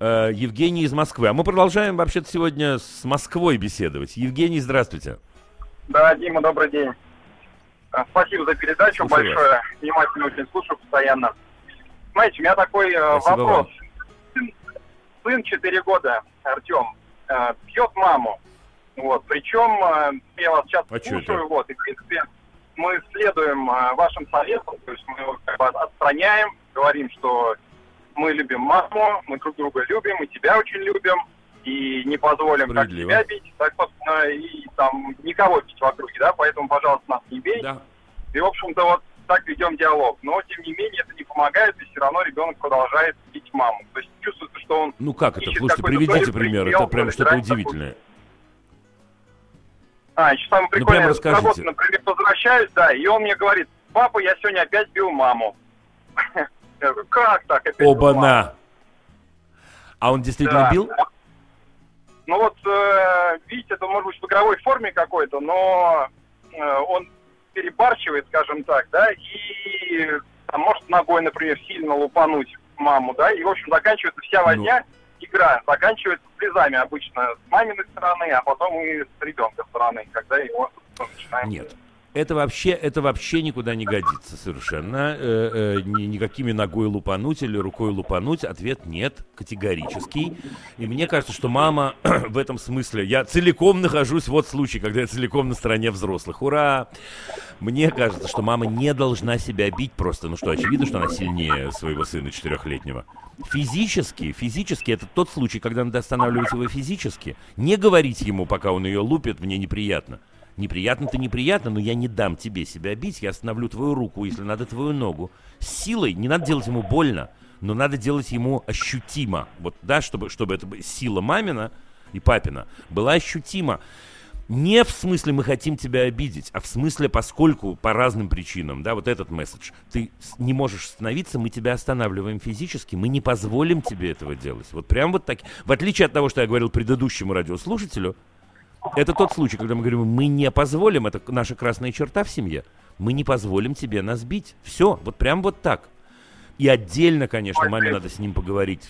Э, Евгений из Москвы. А мы продолжаем вообще-то сегодня с Москвой беседовать. Евгений, здравствуйте. Да, Дима, добрый день. Спасибо за передачу. Спасибо большое. Внимательно очень слушаю постоянно. Знаете, у меня такой Спасибо вопрос. Сын, сын четыре года, Артём, пьет маму. Вот. Причем я вас сейчас а слушаю, вот, и, в принципе, мы следуем вашим советам. То есть мы его как бы отстраняем, говорим, что мы любим маму, мы друг друга любим, мы тебя очень любим, и не позволим так тебя бить, так, собственно, и там никого бить в округе, да, поэтому, пожалуйста, нас не бей. Да. И, в общем-то, вот так ведем диалог. Но, тем не менее, это не помогает, и все равно ребенок продолжает бить маму. То есть чувствуется, что он... Ну как это? Слушайте, приведите пример, прием, это прям что-то удивительное. Такой... А, еще самое прикольное, ну, я с работы, например, возвращаюсь, да, и он мне говорит: «Папа, я сегодня опять бил маму». Я говорю: «Как так опять бил маму?» Оба-на! А он действительно бил? Ну вот, видите, это может быть в игровой форме какой-то, но он перебарщивает, скажем так, да, и там, может ногой, например, сильно лупануть маму, да, и, в общем, заканчивается вся возня, ну... игра, заканчивается слезами обычно с маминой стороны, а потом и с ребенка стороны, когда его начинаем... Нет. Это вообще, это вообще никуда не годится совершенно. Э, э, ни, никакими ногой лупануть или рукой лупануть. Ответ нет, категорический. И мне кажется, что мама в этом смысле... Я целиком нахожусь, вот случай, когда я целиком на стороне взрослых. Ура! Мне кажется, что мама не должна себя бить просто. Ну что, очевидно, что она сильнее своего сына четырехлетнего. Физически, физически, это тот случай, когда надо останавливать его физически. Не говорить ему, пока он ее лупит, мне неприятно. Неприятно-то неприятно, но я не дам тебе себя бить, я остановлю твою руку, если надо, твою ногу. С силой не надо делать ему больно, но надо делать ему ощутимо. Вот, да, чтобы, чтобы эта сила мамина и папина была ощутима. Не в смысле «мы хотим тебя обидеть», а в смысле «поскольку по разным причинам», да, вот этот месседж. Ты не можешь остановиться, мы тебя останавливаем физически, мы не позволим тебе этого делать. Вот прям вот так. В отличие от того, что я говорил предыдущему радиослушателю, это тот случай, когда мы говорим: мы не позволим, это наша красная черта в семье, мы не позволим тебе нас бить. Все, вот прям вот так. И отдельно, конечно, маме надо с ним поговорить.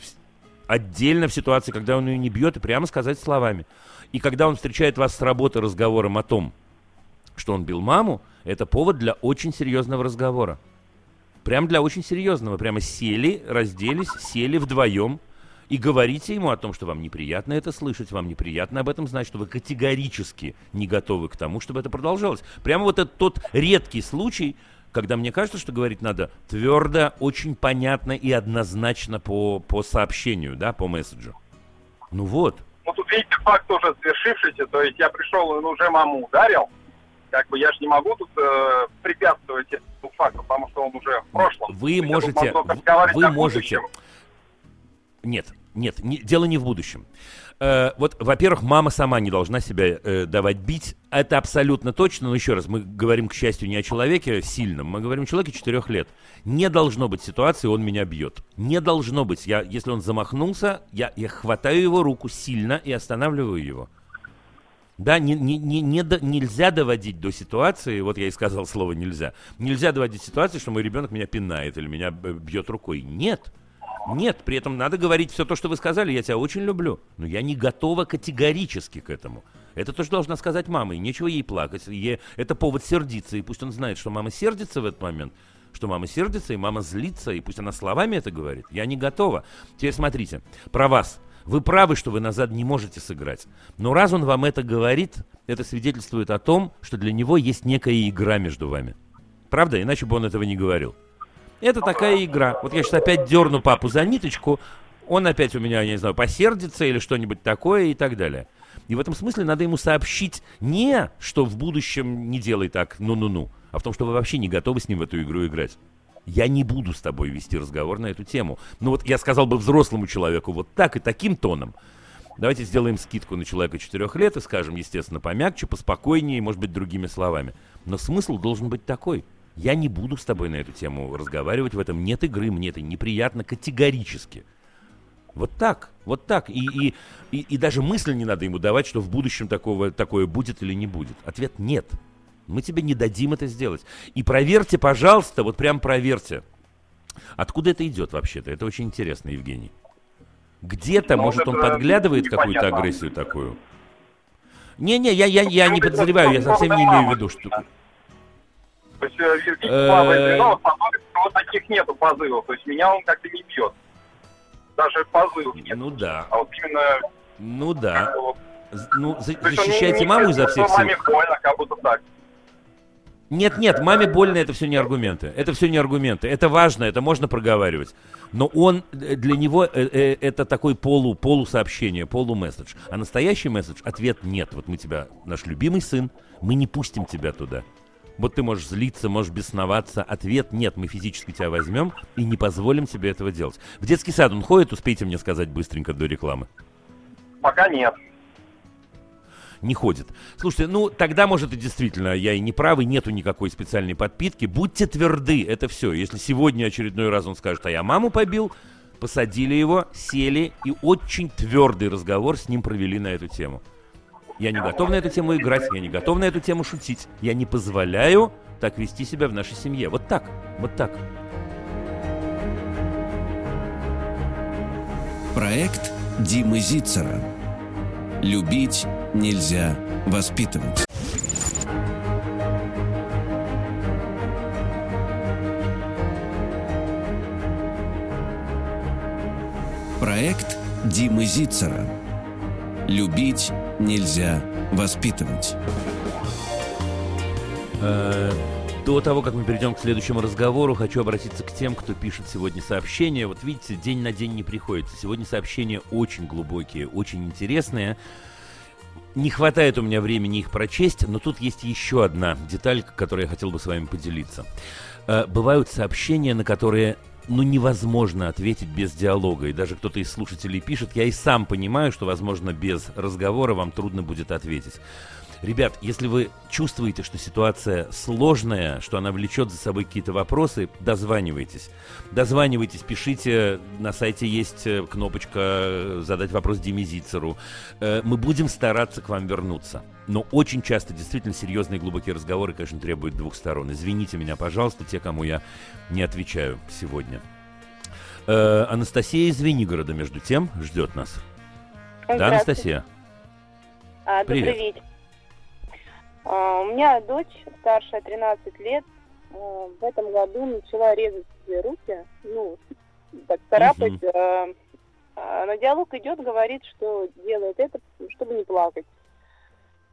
Отдельно в ситуации, когда он ее не бьет, и прямо сказать словами. И когда он встречает вас с работы разговором о том, что он бил маму, это повод для очень серьезного разговора. Прям для очень серьезного. Прямо сели, разделись, сели вдвоем и говорите ему о том, что вам неприятно это слышать, вам неприятно об этом знать, что вы категорически не готовы к тому, чтобы это продолжалось. Прямо вот этот тот редкий случай, когда мне кажется, что говорить надо твердо, очень понятно и однозначно по, по сообщению, да, по месседжу. Ну вот. Ну тут, видите, факт уже свершившийся, то есть я пришел и уже маму ударил, как бы я ж не могу тут э, препятствовать этому факту, потому что он уже в прошлом. Вы можете, вы можете. Нет, нет, не, дело не в будущем. Э, вот, во-первых, мама сама не должна себя э, давать бить. Это абсолютно точно. Но еще раз, мы говорим, к счастью, не о человеке сильном. Мы говорим о человеке четырех лет. Не должно быть ситуации, он меня бьет. Не должно быть. Я, если он замахнулся, я, я хватаю его руку сильно и останавливаю его. Да, не, не, не, не до, нельзя доводить до ситуации, вот я и сказал слово «нельзя», нельзя доводить ситуацию, что мой ребенок меня пинает или меня бьет рукой. Нет, нет, при этом надо говорить все то, что вы сказали, я тебя очень люблю, но я не готова категорически к этому. Это то, что должна сказать мама, и нечего ей плакать, ей, это повод сердиться, и пусть он знает, что мама сердится в этот момент, что мама сердится, и мама злится, и пусть она словами это говорит, я не готова. Теперь смотрите, про вас. Вы правы, что вы назад не можете сыграть. Но раз он вам это говорит, это свидетельствует о том, что для него есть некая игра между вами. Правда? Иначе бы он этого не говорил. Это такая игра. Вот я сейчас опять дерну папу за ниточку, он опять у меня, я не знаю, посердится или что-нибудь такое и так далее. И в этом смысле надо ему сообщить не, что в будущем не делай так, ну-ну-ну, а в том, что вы вообще не готовы с ним в эту игру играть. Я не буду с тобой вести разговор на эту тему. Ну вот я сказал бы взрослому человеку вот так и таким тоном. Давайте сделаем скидку на человека четырех лет и скажем, естественно, помягче, поспокойнее, может быть, другими словами. Но смысл должен быть такой. Я не буду с тобой на эту тему разговаривать, в этом нет игры, мне это неприятно категорически. Вот так, вот так. И, и, и, и даже мысль не надо ему давать, что в будущем такого, такое будет или не будет. Ответ нет. Мы тебе не дадим это сделать. И проверьте, пожалуйста, вот прям проверьте, откуда это идет вообще-то. Это очень интересно, Евгений. Где-то, но может, он подглядывает какую-то агрессию такую? Не-не, я, я, я не подозреваю, я совсем не имею в виду, что... То есть, Евгений, слава и виноват, вот таких нету позывов. То есть, меня он как-то не бьет. Даже позывов нет. Ну да. А вот именно... Ну да. Ну, защищайте маму изо всех сил. Как будто так. Нет-нет, маме больно, это все не аргументы. Это все не аргументы. Это важно, это можно проговаривать. Но он, для него это такой полу, полусообщение, полумесседж. А настоящий месседж, ответ нет. Вот мы тебя, наш любимый сын, мы не пустим тебя туда. Вот ты можешь злиться, можешь бесноваться. Ответ нет, мы физически тебя возьмем и не позволим тебе этого делать. В детский сад он ходит, успейте мне сказать быстренько до рекламы? Пока нет. Не ходит. Слушайте, ну тогда, может, и действительно, я и не прав, и нету никакой специальной подпитки. Будьте тверды, это все. Если сегодня очередной раз он скажет, а я маму побил, посадили его, сели и очень твердый разговор с ним провели на эту тему. Я не готов на эту тему играть, я не готов на эту тему шутить. Я не позволяю так вести себя в нашей семье. Вот так, вот так. Проект Димы Зицера. Любить нельзя воспитывать. Проект Димы Зицера. Любить нельзя воспитывать. Э-э, до того, как мы перейдем к следующему разговору, хочу обратиться к тем, кто пишет сегодня сообщения. Вот видите, день на день не приходится. Сегодня сообщения очень глубокие, очень интересные. Не хватает у меня времени их прочесть, но тут есть еще одна деталь, которой я хотел бы с вами поделиться. Э, бывают сообщения, на которые, ну, невозможно ответить без диалога. И даже кто-то из слушателей пишет, я и сам понимаю, что, возможно, без разговора вам трудно будет ответить. Ребят, если вы чувствуете, что ситуация сложная, что она влечет за собой какие-то вопросы, дозванивайтесь. Дозванивайтесь, пишите. На сайте есть кнопочка «Задать вопрос Диме Зицеру». Мы будем стараться к вам вернуться. Но очень часто действительно серьезные и глубокие разговоры, конечно, требуют двух сторон. Извините меня, пожалуйста, те, кому я не отвечаю сегодня. Анастасия из Звенигорода, между тем, ждет нас. Да, Анастасия? А, добрый Привет. Вечер. У меня дочь старшая, тринадцать лет, в этом году начала резать себе руки, ну, так царапать, mm-hmm. Но диалог идет, говорит, что делает это, чтобы не плакать.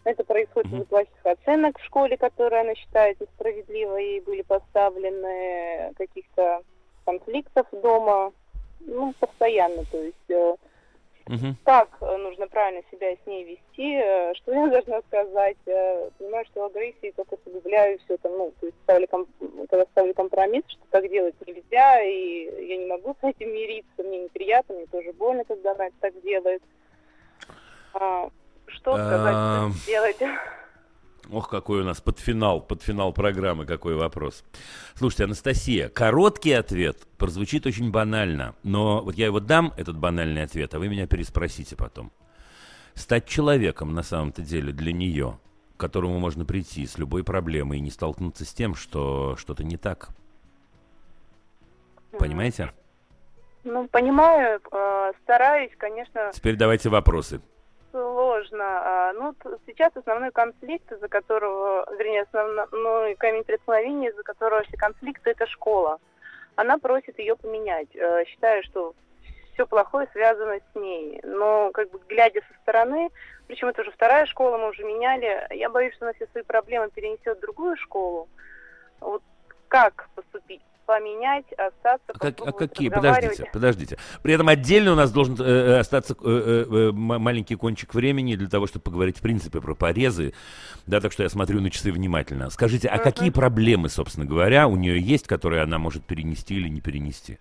Это происходит из-за плохих оценок в школе, которые она считает несправедливо, ей были поставлены, каких-то конфликтов дома, ну, постоянно, то есть, э, uh-huh. как нужно правильно себя с ней вести, э, что я должна сказать, э, понимаю, что агрессии только усугубляю все там, ну, то есть, ставлю комп... когда ставлю компромисс, что так делать нельзя, и я не могу с этим мириться, мне неприятно, мне тоже больно, когда она так делает. А... Что сказать, что делать? Ох, какой у нас подфинал, подфинал программы, какой вопрос. Слушайте, Анастасия, короткий ответ прозвучит очень банально, но вот я его дам, этот банальный ответ, а вы меня переспросите потом. Стать человеком, на самом-то деле, для нее, к которому можно прийти с любой проблемой и не столкнуться с тем, что что-то не так. Понимаете? Ну, понимаю, стараюсь, конечно. Теперь давайте вопросы. Сложно. Ну, сейчас основной конфликт, из-за которого, вернее, основной камень преткновения, из-за которого все конфликты, это школа. Она просит ее поменять, считая, что все плохое связано с ней. Но, как бы, глядя со стороны, причем это уже вторая школа, мы уже меняли, я боюсь, что она все свои проблемы перенесет в другую школу. Вот как поступить? Поменять, остаться... А, как, а какие? Подождите, подождите. При этом отдельно у нас должен э, остаться э, э, маленький кончик времени для того, чтобы поговорить в принципе про порезы. Да, так что я смотрю на часы внимательно. Скажите, а uh-huh. какие проблемы, собственно говоря, у нее есть, которые она может перенести или не перенести?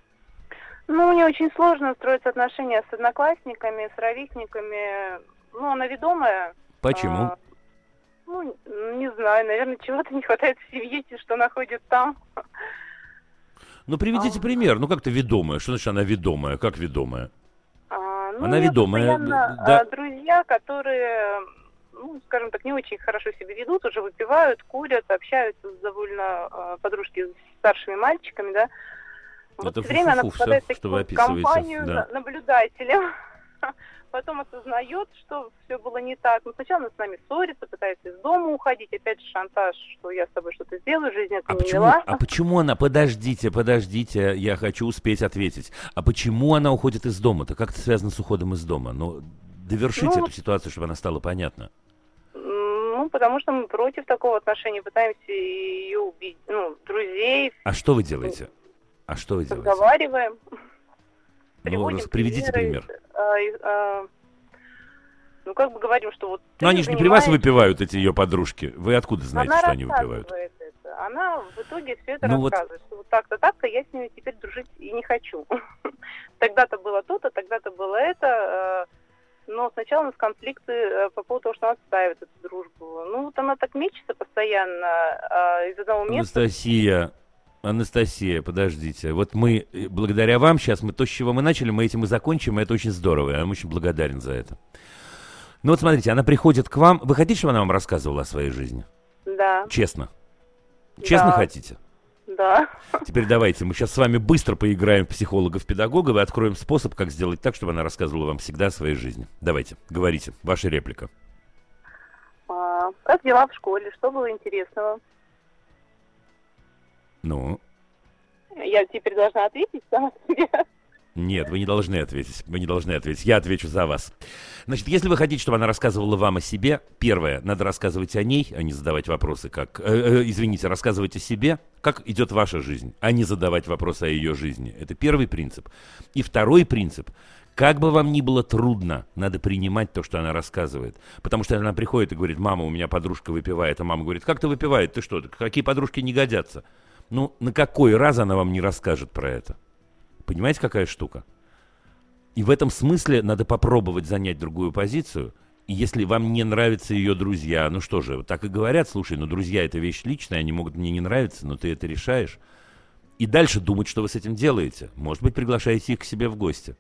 Ну, мне очень сложно строить отношения с одноклассниками, с ровесниками. Ну, она ведомая. Почему? А, ну, не знаю, наверное, чего-то не хватает в семье, что находит там... Ну, приведите а. пример. Ну, как-то ведомая. Что значит она ведомая? Как ведомая? А, ну, она ведомая. Да. Друзья, которые, ну, скажем так, не очень хорошо себя ведут, уже выпивают, курят, общаются с довольно э, подружки с старшими мальчиками, да. Вот это все время она попадает в такую компанию, да, наблюдателя. Потом осознает, что все было не так. Но сначала она с нами ссорится, пытается из дома уходить. Опять же шантаж, что я с тобой что-то сделаю, жизнь это а не почему, мила. А почему она... Подождите, подождите, я хочу успеть ответить. А почему она уходит из дома-то? Как это связано с уходом из дома? Ну, довершите ну, эту ситуацию, чтобы она стала понятна. Ну, потому что мы против такого отношения. Пытаемся ее убить. Ну, друзей. А что вы делаете? А что вы делаете? Разговариваем. Ну, раз, приведите пример. Ну, как бы говорим, что вот... Ну, они же не при вас выпивают, эти ее подружки. Вы откуда знаете, что они выпивают? Она рассказывает это. Она в итоге все это рассказывает. Что вот так-то, так-то я с ними теперь дружить и не хочу. Тогда-то было то-то, тогда-то было это. Но сначала у нас конфликты по поводу того, что она отстаивает эту дружбу. Ну, вот она так мечется постоянно из одного места. Анастасия... Анастасия, подождите. Вот мы, благодаря вам сейчас, мы то, с чего мы начали, мы этим и закончим, и это очень здорово. Я вам очень благодарен за это. Ну вот смотрите, она приходит к вам. Вы хотите, чтобы она вам рассказывала о своей жизни? Да. Честно? Честно да. хотите? Да. Теперь давайте, мы сейчас с вами быстро поиграем в психологов-педагогов и откроем способ, как сделать так, чтобы она рассказывала вам всегда о своей жизни. Давайте, говорите. Ваша реплика. А, как дела в школе? Что было интересного? Ну? Я теперь должна ответить сама себе? Нет, вы не должны ответить. Вы не должны ответить. Я отвечу за вас. Значит, если вы хотите, чтобы она рассказывала вам о себе, первое, надо рассказывать о ней, а не задавать вопросы, как... Э, э, извините, рассказывать о себе, как идет ваша жизнь, а не задавать вопросы о ее жизни. Это первый принцип. И второй принцип. Как бы вам ни было трудно, надо принимать то, что она рассказывает. Потому что она приходит и говорит: мама, у меня подружка выпивает. А мама говорит: как ты выпивает? Ты что? Какие подружки не годятся? Ну, на какой раз она вам не расскажет про это? Понимаете, какая штука? И в этом смысле надо попробовать занять другую позицию. И если вам не нравятся ее друзья, ну что же, так и говорят: слушай, ну друзья — это вещь личная, они могут мне не нравиться, но ты это решаешь. И дальше думать, что вы с этим делаете. Может быть, приглашаете их к себе в гости.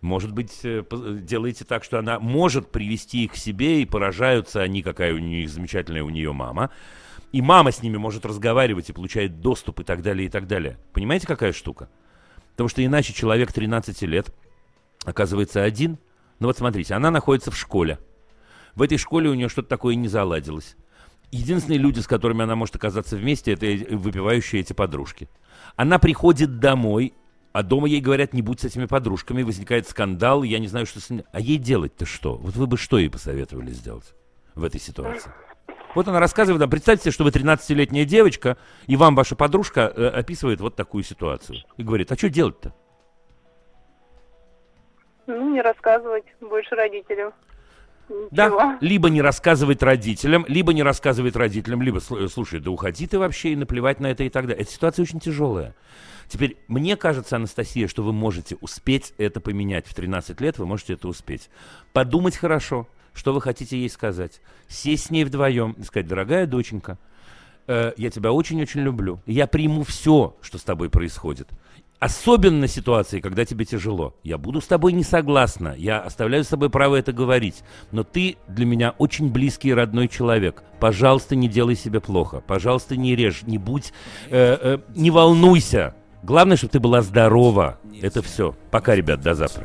Может быть, делаете так, что она может привести их к себе, и поражаются они, какая у них замечательная у нее мама. И мама с ними может разговаривать и получает доступ, и так далее, и так далее. Понимаете, какая штука? Потому что иначе человек тринадцати лет оказывается один. Ну вот смотрите, она находится в школе. В этой школе у нее что-то такое не заладилось. Единственные люди, с которыми она может оказаться вместе, это выпивающие эти подружки. Она приходит домой, А дома ей говорят, не будь с этими подружками, возникает скандал, я не знаю, что с ним. А ей делать-то что? Вот вы бы что ей посоветовали сделать в этой ситуации? Вот она рассказывает, да, представьте, что вы тринадцатилетняя девочка, и вам ваша подружка э, описывает вот такую ситуацию. И говорит, а что делать-то? Ну, не рассказывать больше родителям. Ничего. Да, либо не рассказывать родителям, либо не рассказывать родителям, либо, слушай, да уходи ты вообще и наплевать на это и так далее. Эта ситуация очень тяжелая. Теперь, мне кажется, Анастасия, что вы можете успеть это поменять. В тринадцать лет вы можете это успеть. Подумать хорошо, что вы хотите ей сказать. Сесть с ней вдвоем и сказать, дорогая доченька, э, я тебя очень-очень люблю. Я приму все, что с тобой происходит. Особенно ситуации, когда тебе тяжело. Я буду с тобой не согласна. Я оставляю с тобой право это говорить. Но ты для меня очень близкий и родной человек. Пожалуйста, не делай себе плохо. Пожалуйста, не режь, не будь, э, э, не волнуйся. Главное, чтобы ты была здорова. Нет. Это все. Пока, ребят, до завтра.